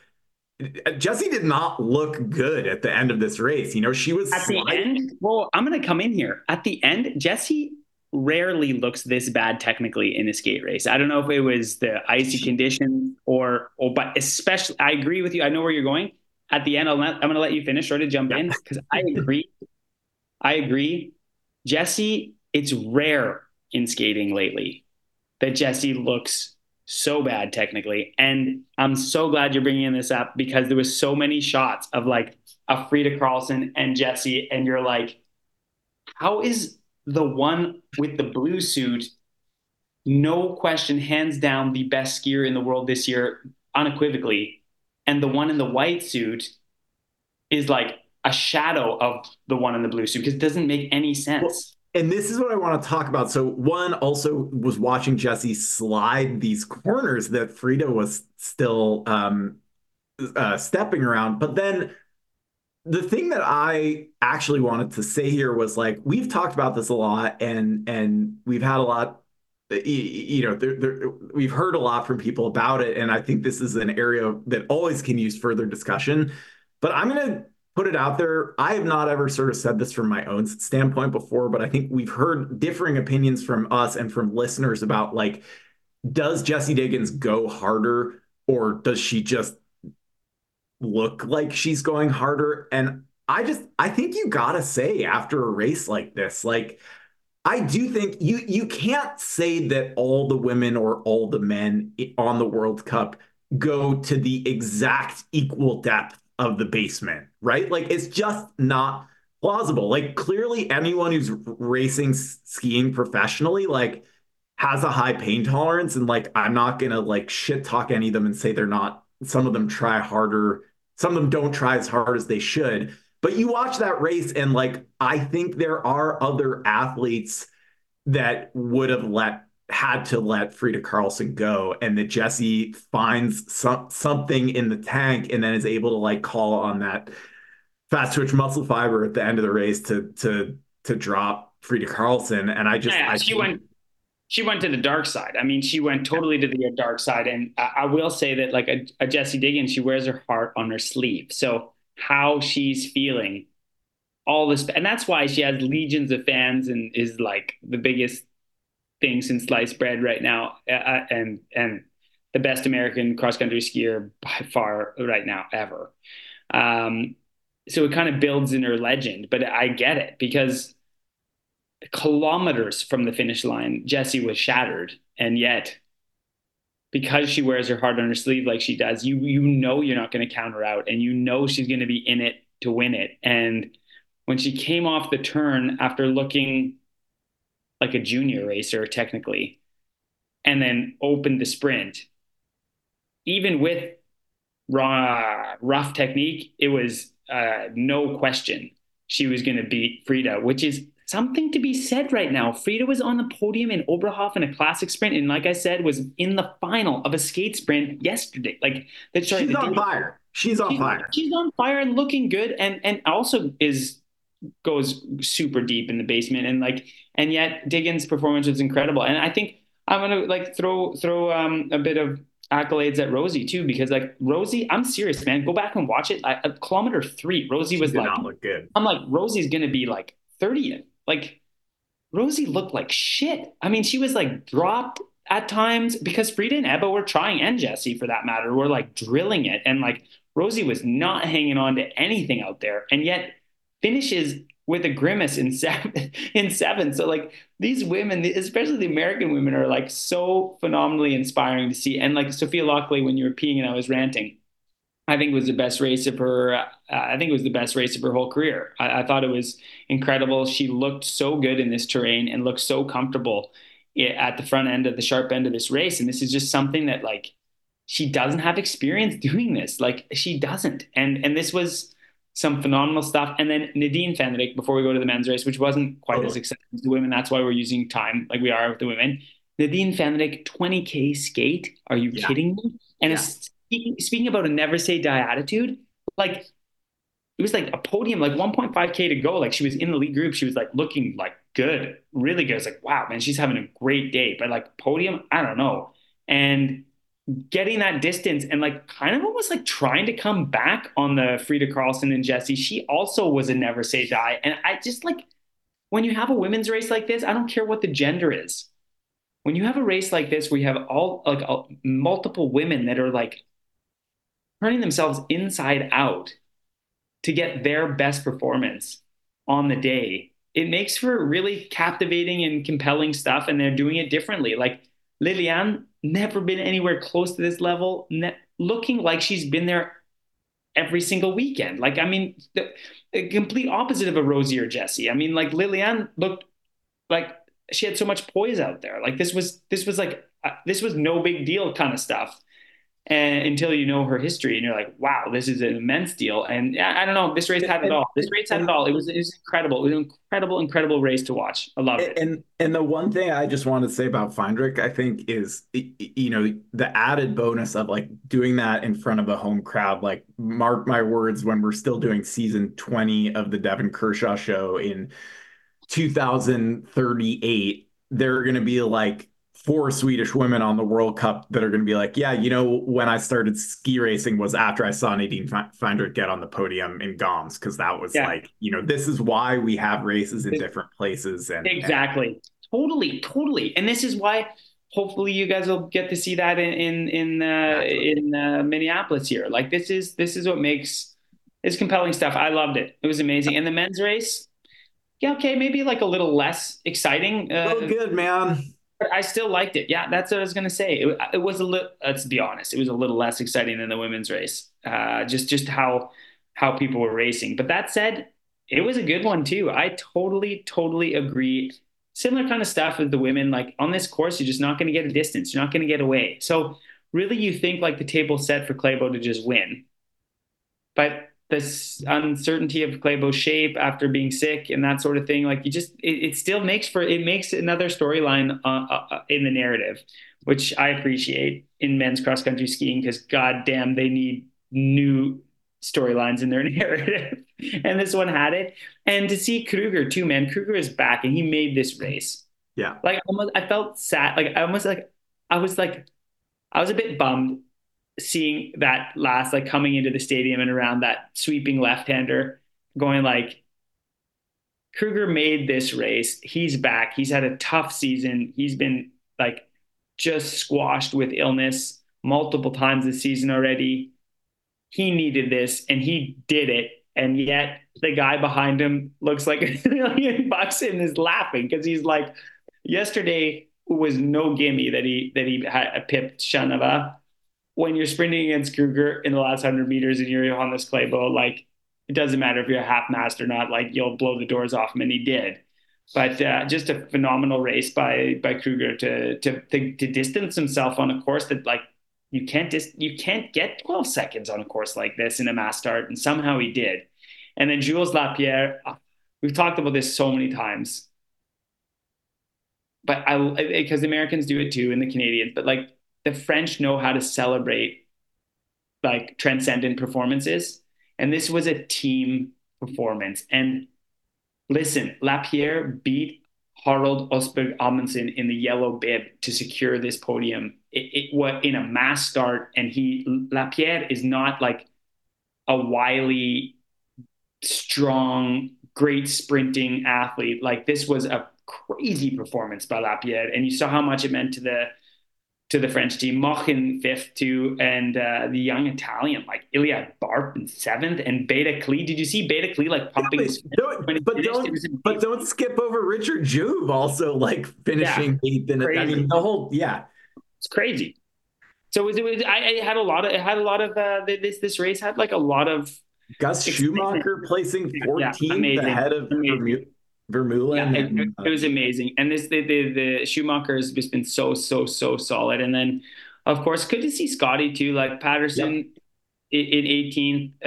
Jesse did not look good at the end of this race. You know, she was at the end. Well, I'm going to come in here. At the end, Jesse rarely looks this bad technically in a skate race. I don't know if it was the icy condition or, but especially, I agree with you. I know where you're going. At the end, I'm going to let you finish or to jump in, because I agree. Jesse, it's rare in skating lately that Jesse looks so bad technically. And I'm so glad you're bringing this up, because there was so many shots of like a Frida Karlsson and Jesse, and you're like, how is the one with the blue suit, no question, hands down the best skier in the world this year, unequivocally, and the one in the white suit is like a shadow of the one in the blue suit, because it doesn't make any sense. Well, and this is what I want to talk about. So one also was watching Jesse slide these corners that Frida was still stepping around. But then the thing that I actually wanted to say here was, like, we've talked about this a lot, and we've had a lot, you know, we've heard a lot from people about it. And I think this is an area that always can use further discussion, but I'm going to put it out there. I have not ever sort of said this from my own standpoint before, but I think we've heard differing opinions from us and from listeners about, like, does Jesse Diggins go harder, or does she just look like she's going harder? And I think you gotta say after a race like this, like, I do think you can't say that all the women or all the men on the World Cup go to the exact equal depth of the basement, right? Like, it's just not plausible. Like, clearly anyone who's racing skiing professionally, like, has a high pain tolerance, and like, I'm not gonna like shit talk any of them and say they're not. Some of them try harder. Some of them don't try as hard as they should. But you watch that race and, like, I think there are other athletes that would have had to let Frida Karlsson go, and that Jesse finds something in the tank and then is able to, like, call on that fast twitch muscle fiber at the end of the race to drop Frida Karlsson. And I just... Yeah, she went to the dark side. I mean, she went totally to the dark side. And I will say that, like, a Jesse Diggins, she wears her heart on her sleeve. So... how she's feeling, all this, and that's why she has legions of fans and is like the biggest thing since sliced bread right now, and the best American cross country skier by far right now ever. So it kind of builds in her legend, but I get it, because kilometers from the finish line, Jesse was shattered, and yet, because she wears her heart on her sleeve like she does, you know you're not going to count her out, and you know she's going to be in it to win it. And when she came off the turn after looking like a junior racer technically, and then opened the sprint, even with rough technique, it was no question she was going to beat Frida, which is something to be said right now. Frida was on the podium in Oberhof in a classic sprint, and like I said, was in the final of a skate sprint yesterday. Like, that's right. She's on fire. She's on fire and looking good, and also goes super deep in the basement. And like, and yet Diggins' performance was incredible. And I think I'm gonna like throw a bit of accolades at Rosie too, because like Rosie, I'm serious, man. Go back and watch it. At kilometer 3, Rosie was like, not look good. I'm like, Rosie's gonna be like 30th. Like, Rosie looked like shit. I mean, she was like dropped at times, because Frida and Ebba were trying, and Jesse for that matter, were like drilling it. And like, Rosie was not hanging on to anything out there, and yet finishes with a grimace in seven. So like, these women, especially the American women, are like so phenomenally inspiring to see. And like Sophia Laukli, when you were peeing and I was ranting, I think it was the best race of her. I think it was the best race of her whole career. I thought it was incredible. She looked so good in this terrain and looked so comfortable at the front end of the sharp end of this race. And this is just something that, like, she doesn't have experience doing this. Like, she doesn't. And this was some phenomenal stuff. And then Nadine Fenwick, before we go to the men's race, which wasn't quite as exciting as the women. That's why we're using time like we are with the women. Nadine Fenwick, 20K skate. Are you kidding me? And it's... Speaking about a never say die attitude, like, it was like a podium, like 1.5K to go. Like, she was in the lead group. She was like looking like good, really good. It's like, wow, man, she's having a great day. But like, podium, I don't know. And getting that distance and like kind of almost like trying to come back on the Frida Karlsson and Jesse. She also was a never say die. And I just like, when you have a women's race like this, I don't care what the gender is. When you have a race like this, where you have multiple women that are like turning themselves inside out to get their best performance on the day, it makes for really captivating and compelling stuff. And they're doing it differently. Like, Liliane, never been anywhere close to this level, looking like she's been there every single weekend. Like, I mean, the complete opposite of a Rosie or Jesse. I mean, like, Liliane looked like she had so much poise out there. Like, this was no big deal kind of stuff. And until you know her history, and you're like, wow, this is an immense deal. And I don't know, this race had it all. This race had it all. It was incredible. It was an incredible race to watch. I love it. And the one thing I just want to say about Fähndrich, I think, is, you know, the added bonus of like doing that in front of a home crowd. Like, mark my words, when we're still doing season 20 of the Devin Kershaw show in 2038, there are going to be like 4 Swedish women on the World Cup that are going to be like, yeah, you know, when I started ski racing was after I saw Nadine Fenwick get on the podium in Goms, because that was like, you know, this is why we have races in different places. And exactly. And... Totally. And this is why hopefully you guys will get to see that in Minneapolis here. Like, this is what makes it's compelling stuff. I loved it. It was amazing. And the men's race, yeah, okay, maybe like a little less exciting. Oh, good, man. But I still liked it. Yeah, that's what I was going to say. It was a little, let's be honest, it was a little less exciting than the women's race. Just how people were racing. But that said, it was a good one too. I totally agree. Similar kind of stuff with the women, like on this course, you're just not going to get a distance. You're not going to get away. So really you think like the table set for Klæbo to just win, but this uncertainty of Klæbo's shape after being sick and that sort of thing, like you just, it still makes for, it makes another storyline in the narrative, which I appreciate in men's cross country skiing, because goddamn, they need new storylines in their narrative. And this one had it. And to see Krüger too, man, Krüger is back and he made this race. Yeah. Like almost, I felt sad. Like I almost like, I was a bit bummed seeing that last, like coming into the stadium and around that sweeping left-hander going like, Krüger made this race. He's back. He's had a tough season. He's been like just squashed with illness multiple times this season already. He needed this and he did it. And yet the guy behind him looks like $1 million and is laughing because he's like, yesterday was no gimme that he had pipped Sjåanabat. When you're sprinting against Krüger in the last 100 meters and you're on this Klæbo, like it doesn't matter if you're a half mast or not, like you'll blow the doors off him, and he did. But just a phenomenal race by Krüger to distance himself on a course that like you can't get 12 seconds on a course like this in a mass start, and somehow he did. And then Jules Lapierre, we've talked about this so many times, but because the Americans do it too and the Canadians, but like the French know how to celebrate like transcendent performances, and this was a team performance. And listen, Lapierre beat Harald Østberg Amundsen in the yellow bib to secure this podium. It was in a mass start, and Lapierre is not like a wily, strong, great sprinting athlete. Like this was a crazy performance by Lapierre, and you saw how much it meant to the French team. Mochin fifth too, and the young Italian like Ilya Barp in seventh, and Beta Klee. Did you see Beta Klee like pumping? Don't skip over Richard Jouve also like finishing eighth. And I mean the whole it's crazy. So it had a lot of this race had like a lot of Gus Schumacher placing 14th ahead of Vermeulen. It was amazing. And this the Schumacher has just been so solid. And then of course good to see Scotty too, like Patterson in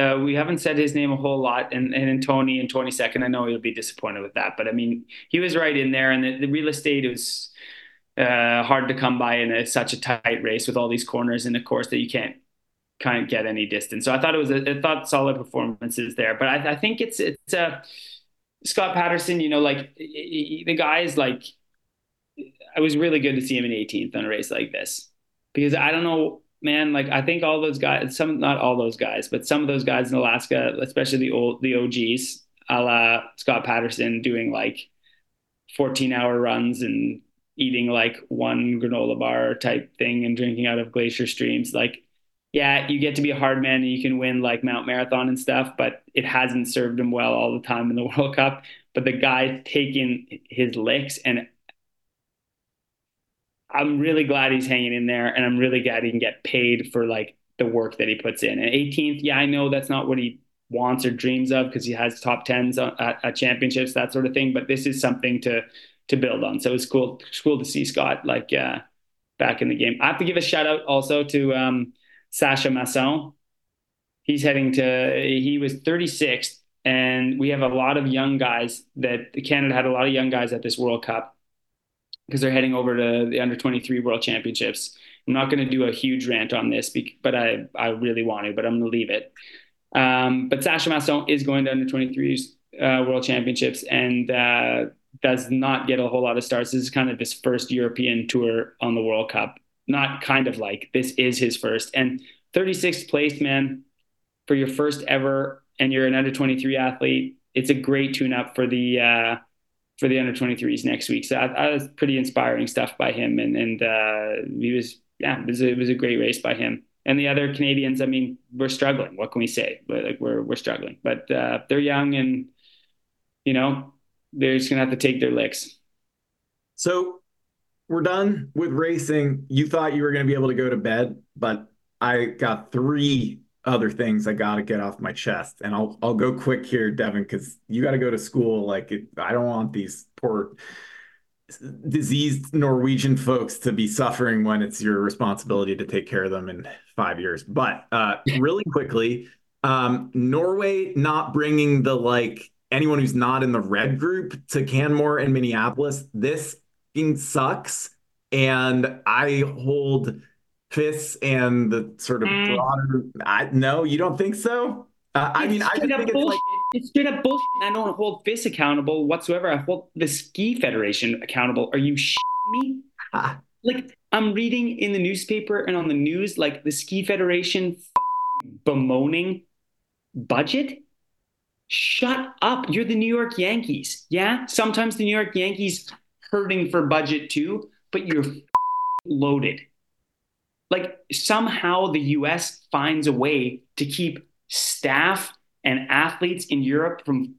18th. We haven't said his name a whole lot, and Tony in 22nd. I know he'll be disappointed with that, but I mean he was right in there, and the real estate was hard to come by in such a tight race with all these corners and a course that you can't get any distance. So I thought it was solid performances there, but I think it's Scott Patterson, you know, like the guy is like, I was really good to see him in 18th on a race like this, because I don't know, man, like I think all those guys, some of those guys in Alaska, especially the OGs, a la Scott Patterson, doing like 14-hour runs and eating like one granola bar type thing and drinking out of glacier streams. Like, yeah, you get to be a hard man and you can win like Mount Marathon and stuff, but it hasn't served him well all the time in the World Cup. But the guy's taking his licks, and I'm really glad he's hanging in there, and I'm really glad he can get paid for like the work that he puts in. And 18th, yeah, I know that's not what he wants or dreams of, because he has top tens at championships, that sort of thing. But this is something to build on. So it's cool to see Scott like back in the game. I have to give a shout out also to Sasha Masson. He's he was 36th, and we have a lot of young guys that Canada had a lot of young guys at this World Cup, because they're heading over to the under 23 World Championships. I'm not going to do a huge rant on this, but I really want to, but I'm going to leave it. But Sasha Masson is going to under 23s World Championships, and does not get a whole lot of starts. This is kind of his first European tour on the World Cup. Not kind of like, this is his first. And 36th place, man, for your first ever, and you're an under 23 athlete, it's a great tune up for the under 23s next week. So that was pretty inspiring stuff by him. And it was a great race by him. And the other Canadians, I mean, we're struggling. What can we say? Like we're struggling, but they're young, and you know, they're just going to have to take their licks. So we're done with racing. You thought you were going to be able to go to bed, but I got three other things I got to get off my chest. And I'll go quick here, Devin, because you got to go to school. I don't want these poor diseased Norwegian folks to be suffering when it's your responsibility to take care of them in 5 years. But really quickly, Norway not bringing the anyone who's not in the red group to Canmore and Minneapolis, this sucks. And I hold fists and the sort of broader, no, you don't think so? I just think it's straight up bullshit. I don't hold fists accountable whatsoever. I hold the Ski Federation accountable. Are you shitting me? I'm reading in the newspaper and on the news, the Ski Federation bemoaning budget. Shut up. You're the New York Yankees. Yeah. Sometimes the New York Yankees hurting for budget too, but you're loaded. Somehow the US finds a way to keep staff and athletes in Europe from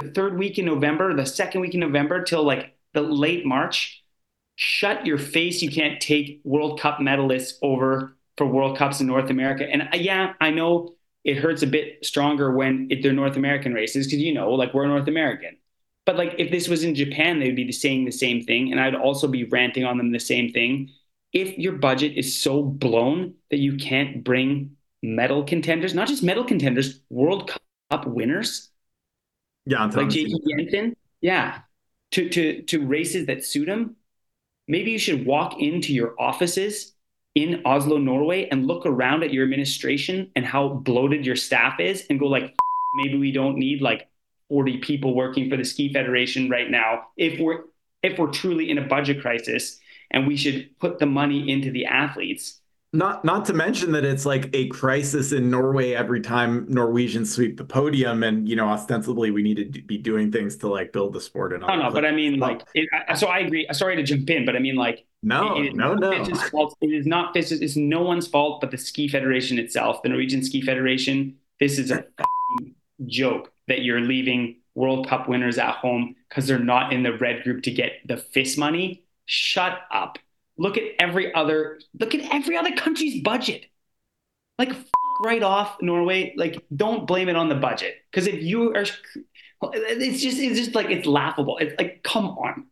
the third week in November, the second week in November till the late March. Shut your face. You can't take World Cup medalists over for World Cups in North America. And yeah, I know it hurts a bit stronger when they're North American races because, we're North American. But, if this was in Japan, they'd be saying the same thing, and I'd also be ranting on them the same thing. If your budget is so blown that you can't bring medal contenders, not just medal contenders, World Cup winners, J.P. Jensen, to races that suit them, maybe you should walk into your offices in Oslo, Norway, and look around at your administration and how bloated your staff is and go maybe we don't need 40 people working for the Ski Federation right now if we're truly in a budget crisis, and we should put the money into the athletes. Not to mention that it's a crisis in Norway every time Norwegians sweep the podium, and ostensibly we need to be doing things to build the sport and all. No, but I mean so I agree. Sorry to jump in, but I mean no. It is not Fisk's. It's no one's fault but the Ski Federation itself, the Norwegian Ski Federation. This is a joke that you're leaving World Cup winners at home because they're not in the red group to get the FIS money. Shut up. Look at every other country's budget. Right off Norway. Don't blame it on the budget. Because if you are, it's just it's laughable. It's come on.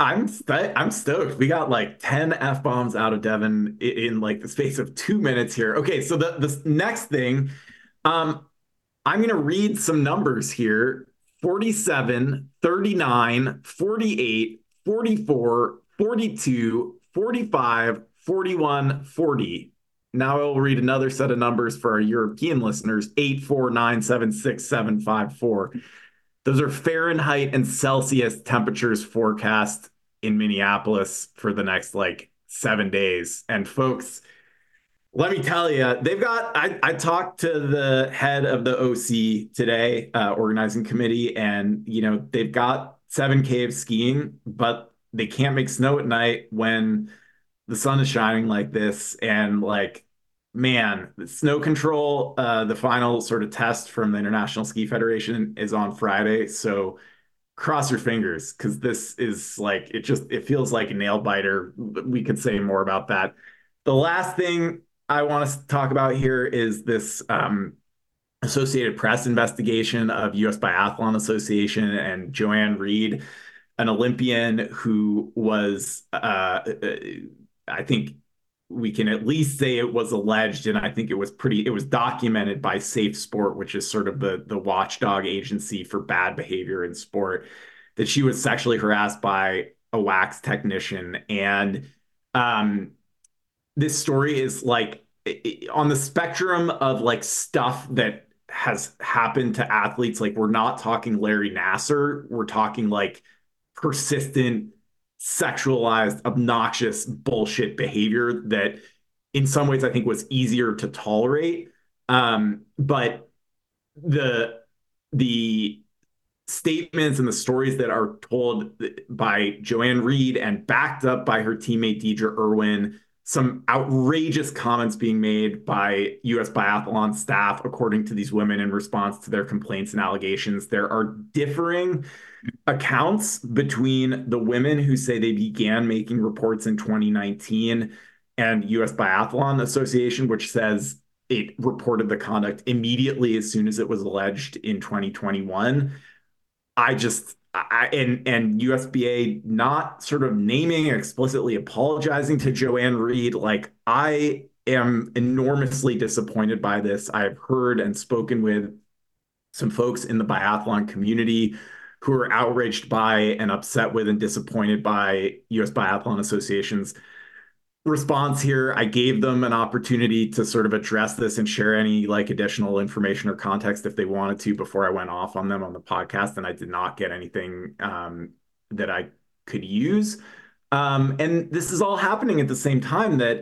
I'm stoked. We got 10 F-bombs out of Devin in the space of 2 minutes here. Okay. So the next thing, I'm going to read some numbers here. 47, 39, 48, 44, 42, 45, 41, 40. Now I'll read another set of numbers for our European listeners. 8, 4, 9, 7, 6, 7, 5, 4. Those are Fahrenheit and Celsius temperatures forecast in Minneapolis for the next 7 days. And folks, let me tell you, they've got, I talked to the head of the OC today, organizing committee, and, they've got 7K of skiing, but they can't make snow at night when the sun is shining like this. And man, the snow control, the final sort of test from the International Ski Federation is on Friday. So cross your fingers, because this is it feels like a nail biter. We could say more about that. The last thing I want to talk about here is this Associated Press investigation of U.S. Biathlon Association and Joanne Reed, an Olympian who was, I think we can at least say it was alleged, and I think it was documented by Safe Sport, which is sort of the watchdog agency for bad behavior in sport, that she was sexually harassed by a wax technician. And this story is on the spectrum of stuff that has happened to athletes. We're not talking Larry Nassar. We're talking persistent, sexualized, obnoxious bullshit behavior that in some ways I think was easier to tolerate. But the statements and the stories that are told by Joanne Reed and backed up by her teammate Deidre Irwin some outrageous comments being made by U.S. Biathlon staff, according to these women, in response to their complaints and allegations. There are differing accounts between the women who say they began making reports in 2019 and U.S. Biathlon Association, which says it reported the conduct immediately as soon as it was alleged in 2021. And USBA not sort of naming and explicitly apologizing to Joanne Reed. Like, I am enormously disappointed by this. I've heard and spoken with some folks in the biathlon community who are outraged by and upset with and disappointed by U.S. Biathlon Association's response here. I gave them an opportunity to sort of address this and share any like additional information or context if they wanted to before I went off on them on the podcast, and I did not get anything that I could use. And this is all happening at the same time that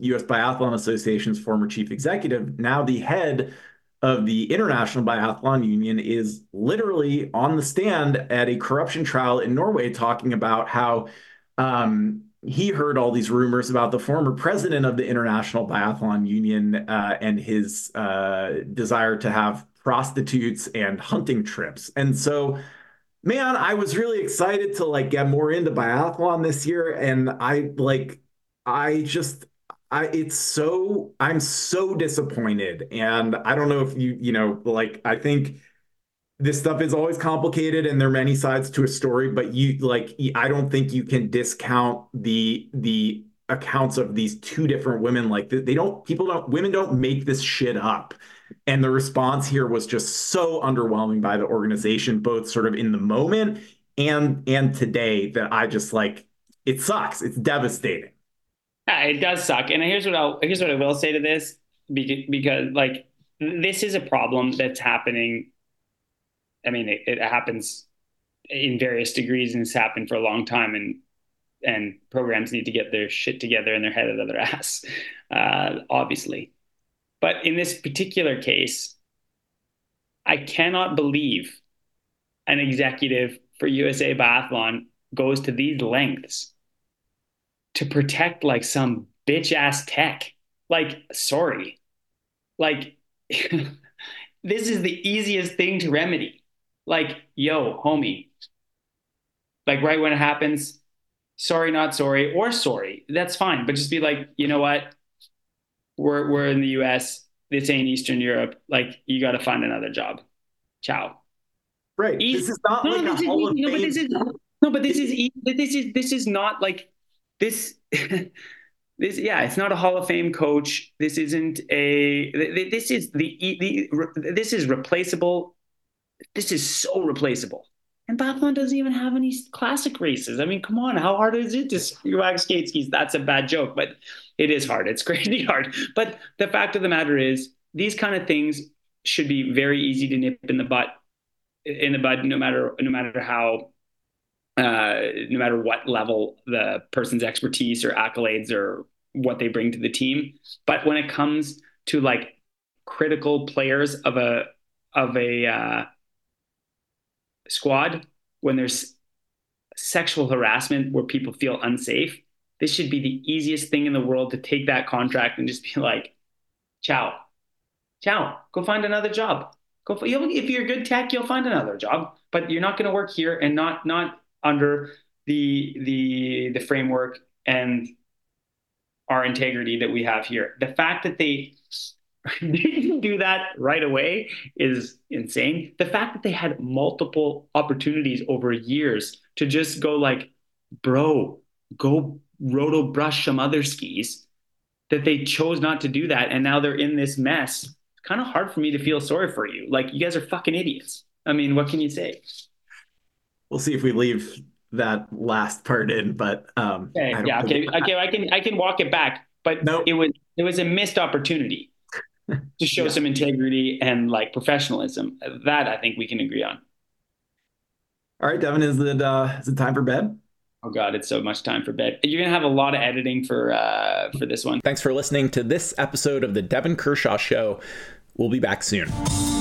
U.S. Biathlon Association's former chief executive, now the head of the International Biathlon Union, is literally on the stand at a corruption trial in Norway talking about how he heard all these rumors about the former president of the International Biathlon Union and his desire to have prostitutes and hunting trips. And so, man, I was really excited to like get more into biathlon this year. And I'm so disappointed. And I don't know if I think this stuff is always complicated and there are many sides to a story, but I don't think you can discount the accounts of these two different women. Like, women don't make this shit up. And the response here was just so underwhelming by the organization, both sort of in the moment and today, that I just it sucks. It's devastating. Yeah, it does suck. And here's what I will say to this, because this is a problem that's happening. I mean, it happens in various degrees, and it's happened for a long time, and programs need to get their shit together and their head out of their ass, obviously. But in this particular case, I cannot believe an executive for USA Biathlon goes to these lengths to protect some bitch-ass tech. Sorry. This is the easiest thing to remedy. Yo, homie. Right when it happens, sorry, not sorry, or sorry. That's fine. But just be you know what? We're in the US. This ain't Eastern Europe. You got to find another job. Ciao. Right. This is not this is not this, yeah, it's not a Hall of Fame coach. This isn't this is replaceable. This is so replaceable. And biathlon doesn't even have any classic races. I mean, come on, how hard is it to wax skate skis? That's a bad joke, but it is hard. It's crazy hard. But the fact of the matter is, these kind of things should be very easy to nip in the bud, no matter how. No matter what level the person's expertise or accolades or what they bring to the team. But when it comes to critical players of a squad, when there's sexual harassment where people feel unsafe, this should be the easiest thing in the world to take that contract and just be ciao, go find another job. If you're good tech, you'll find another job, but you're not going to work here and not under the framework and our integrity that we have here. The fact that they didn't do that right away is insane. The fact that they had multiple opportunities over years to just go bro, go roto brush some other skis, that they chose not to do that. And now they're in this mess. It's kind of hard for me to feel sorry for you. You guys are fucking idiots. I mean, what can you say? We'll see if we leave that last part in, but I can walk it back. But nope. It was a missed opportunity to show some integrity and professionalism. That I think we can agree on. All right, Devin, is it time for bed? Oh God, it's so much time for bed. You're going to have a lot of editing for this one. Thanks for listening to this episode of the Devin Kershaw Show. We'll be back soon.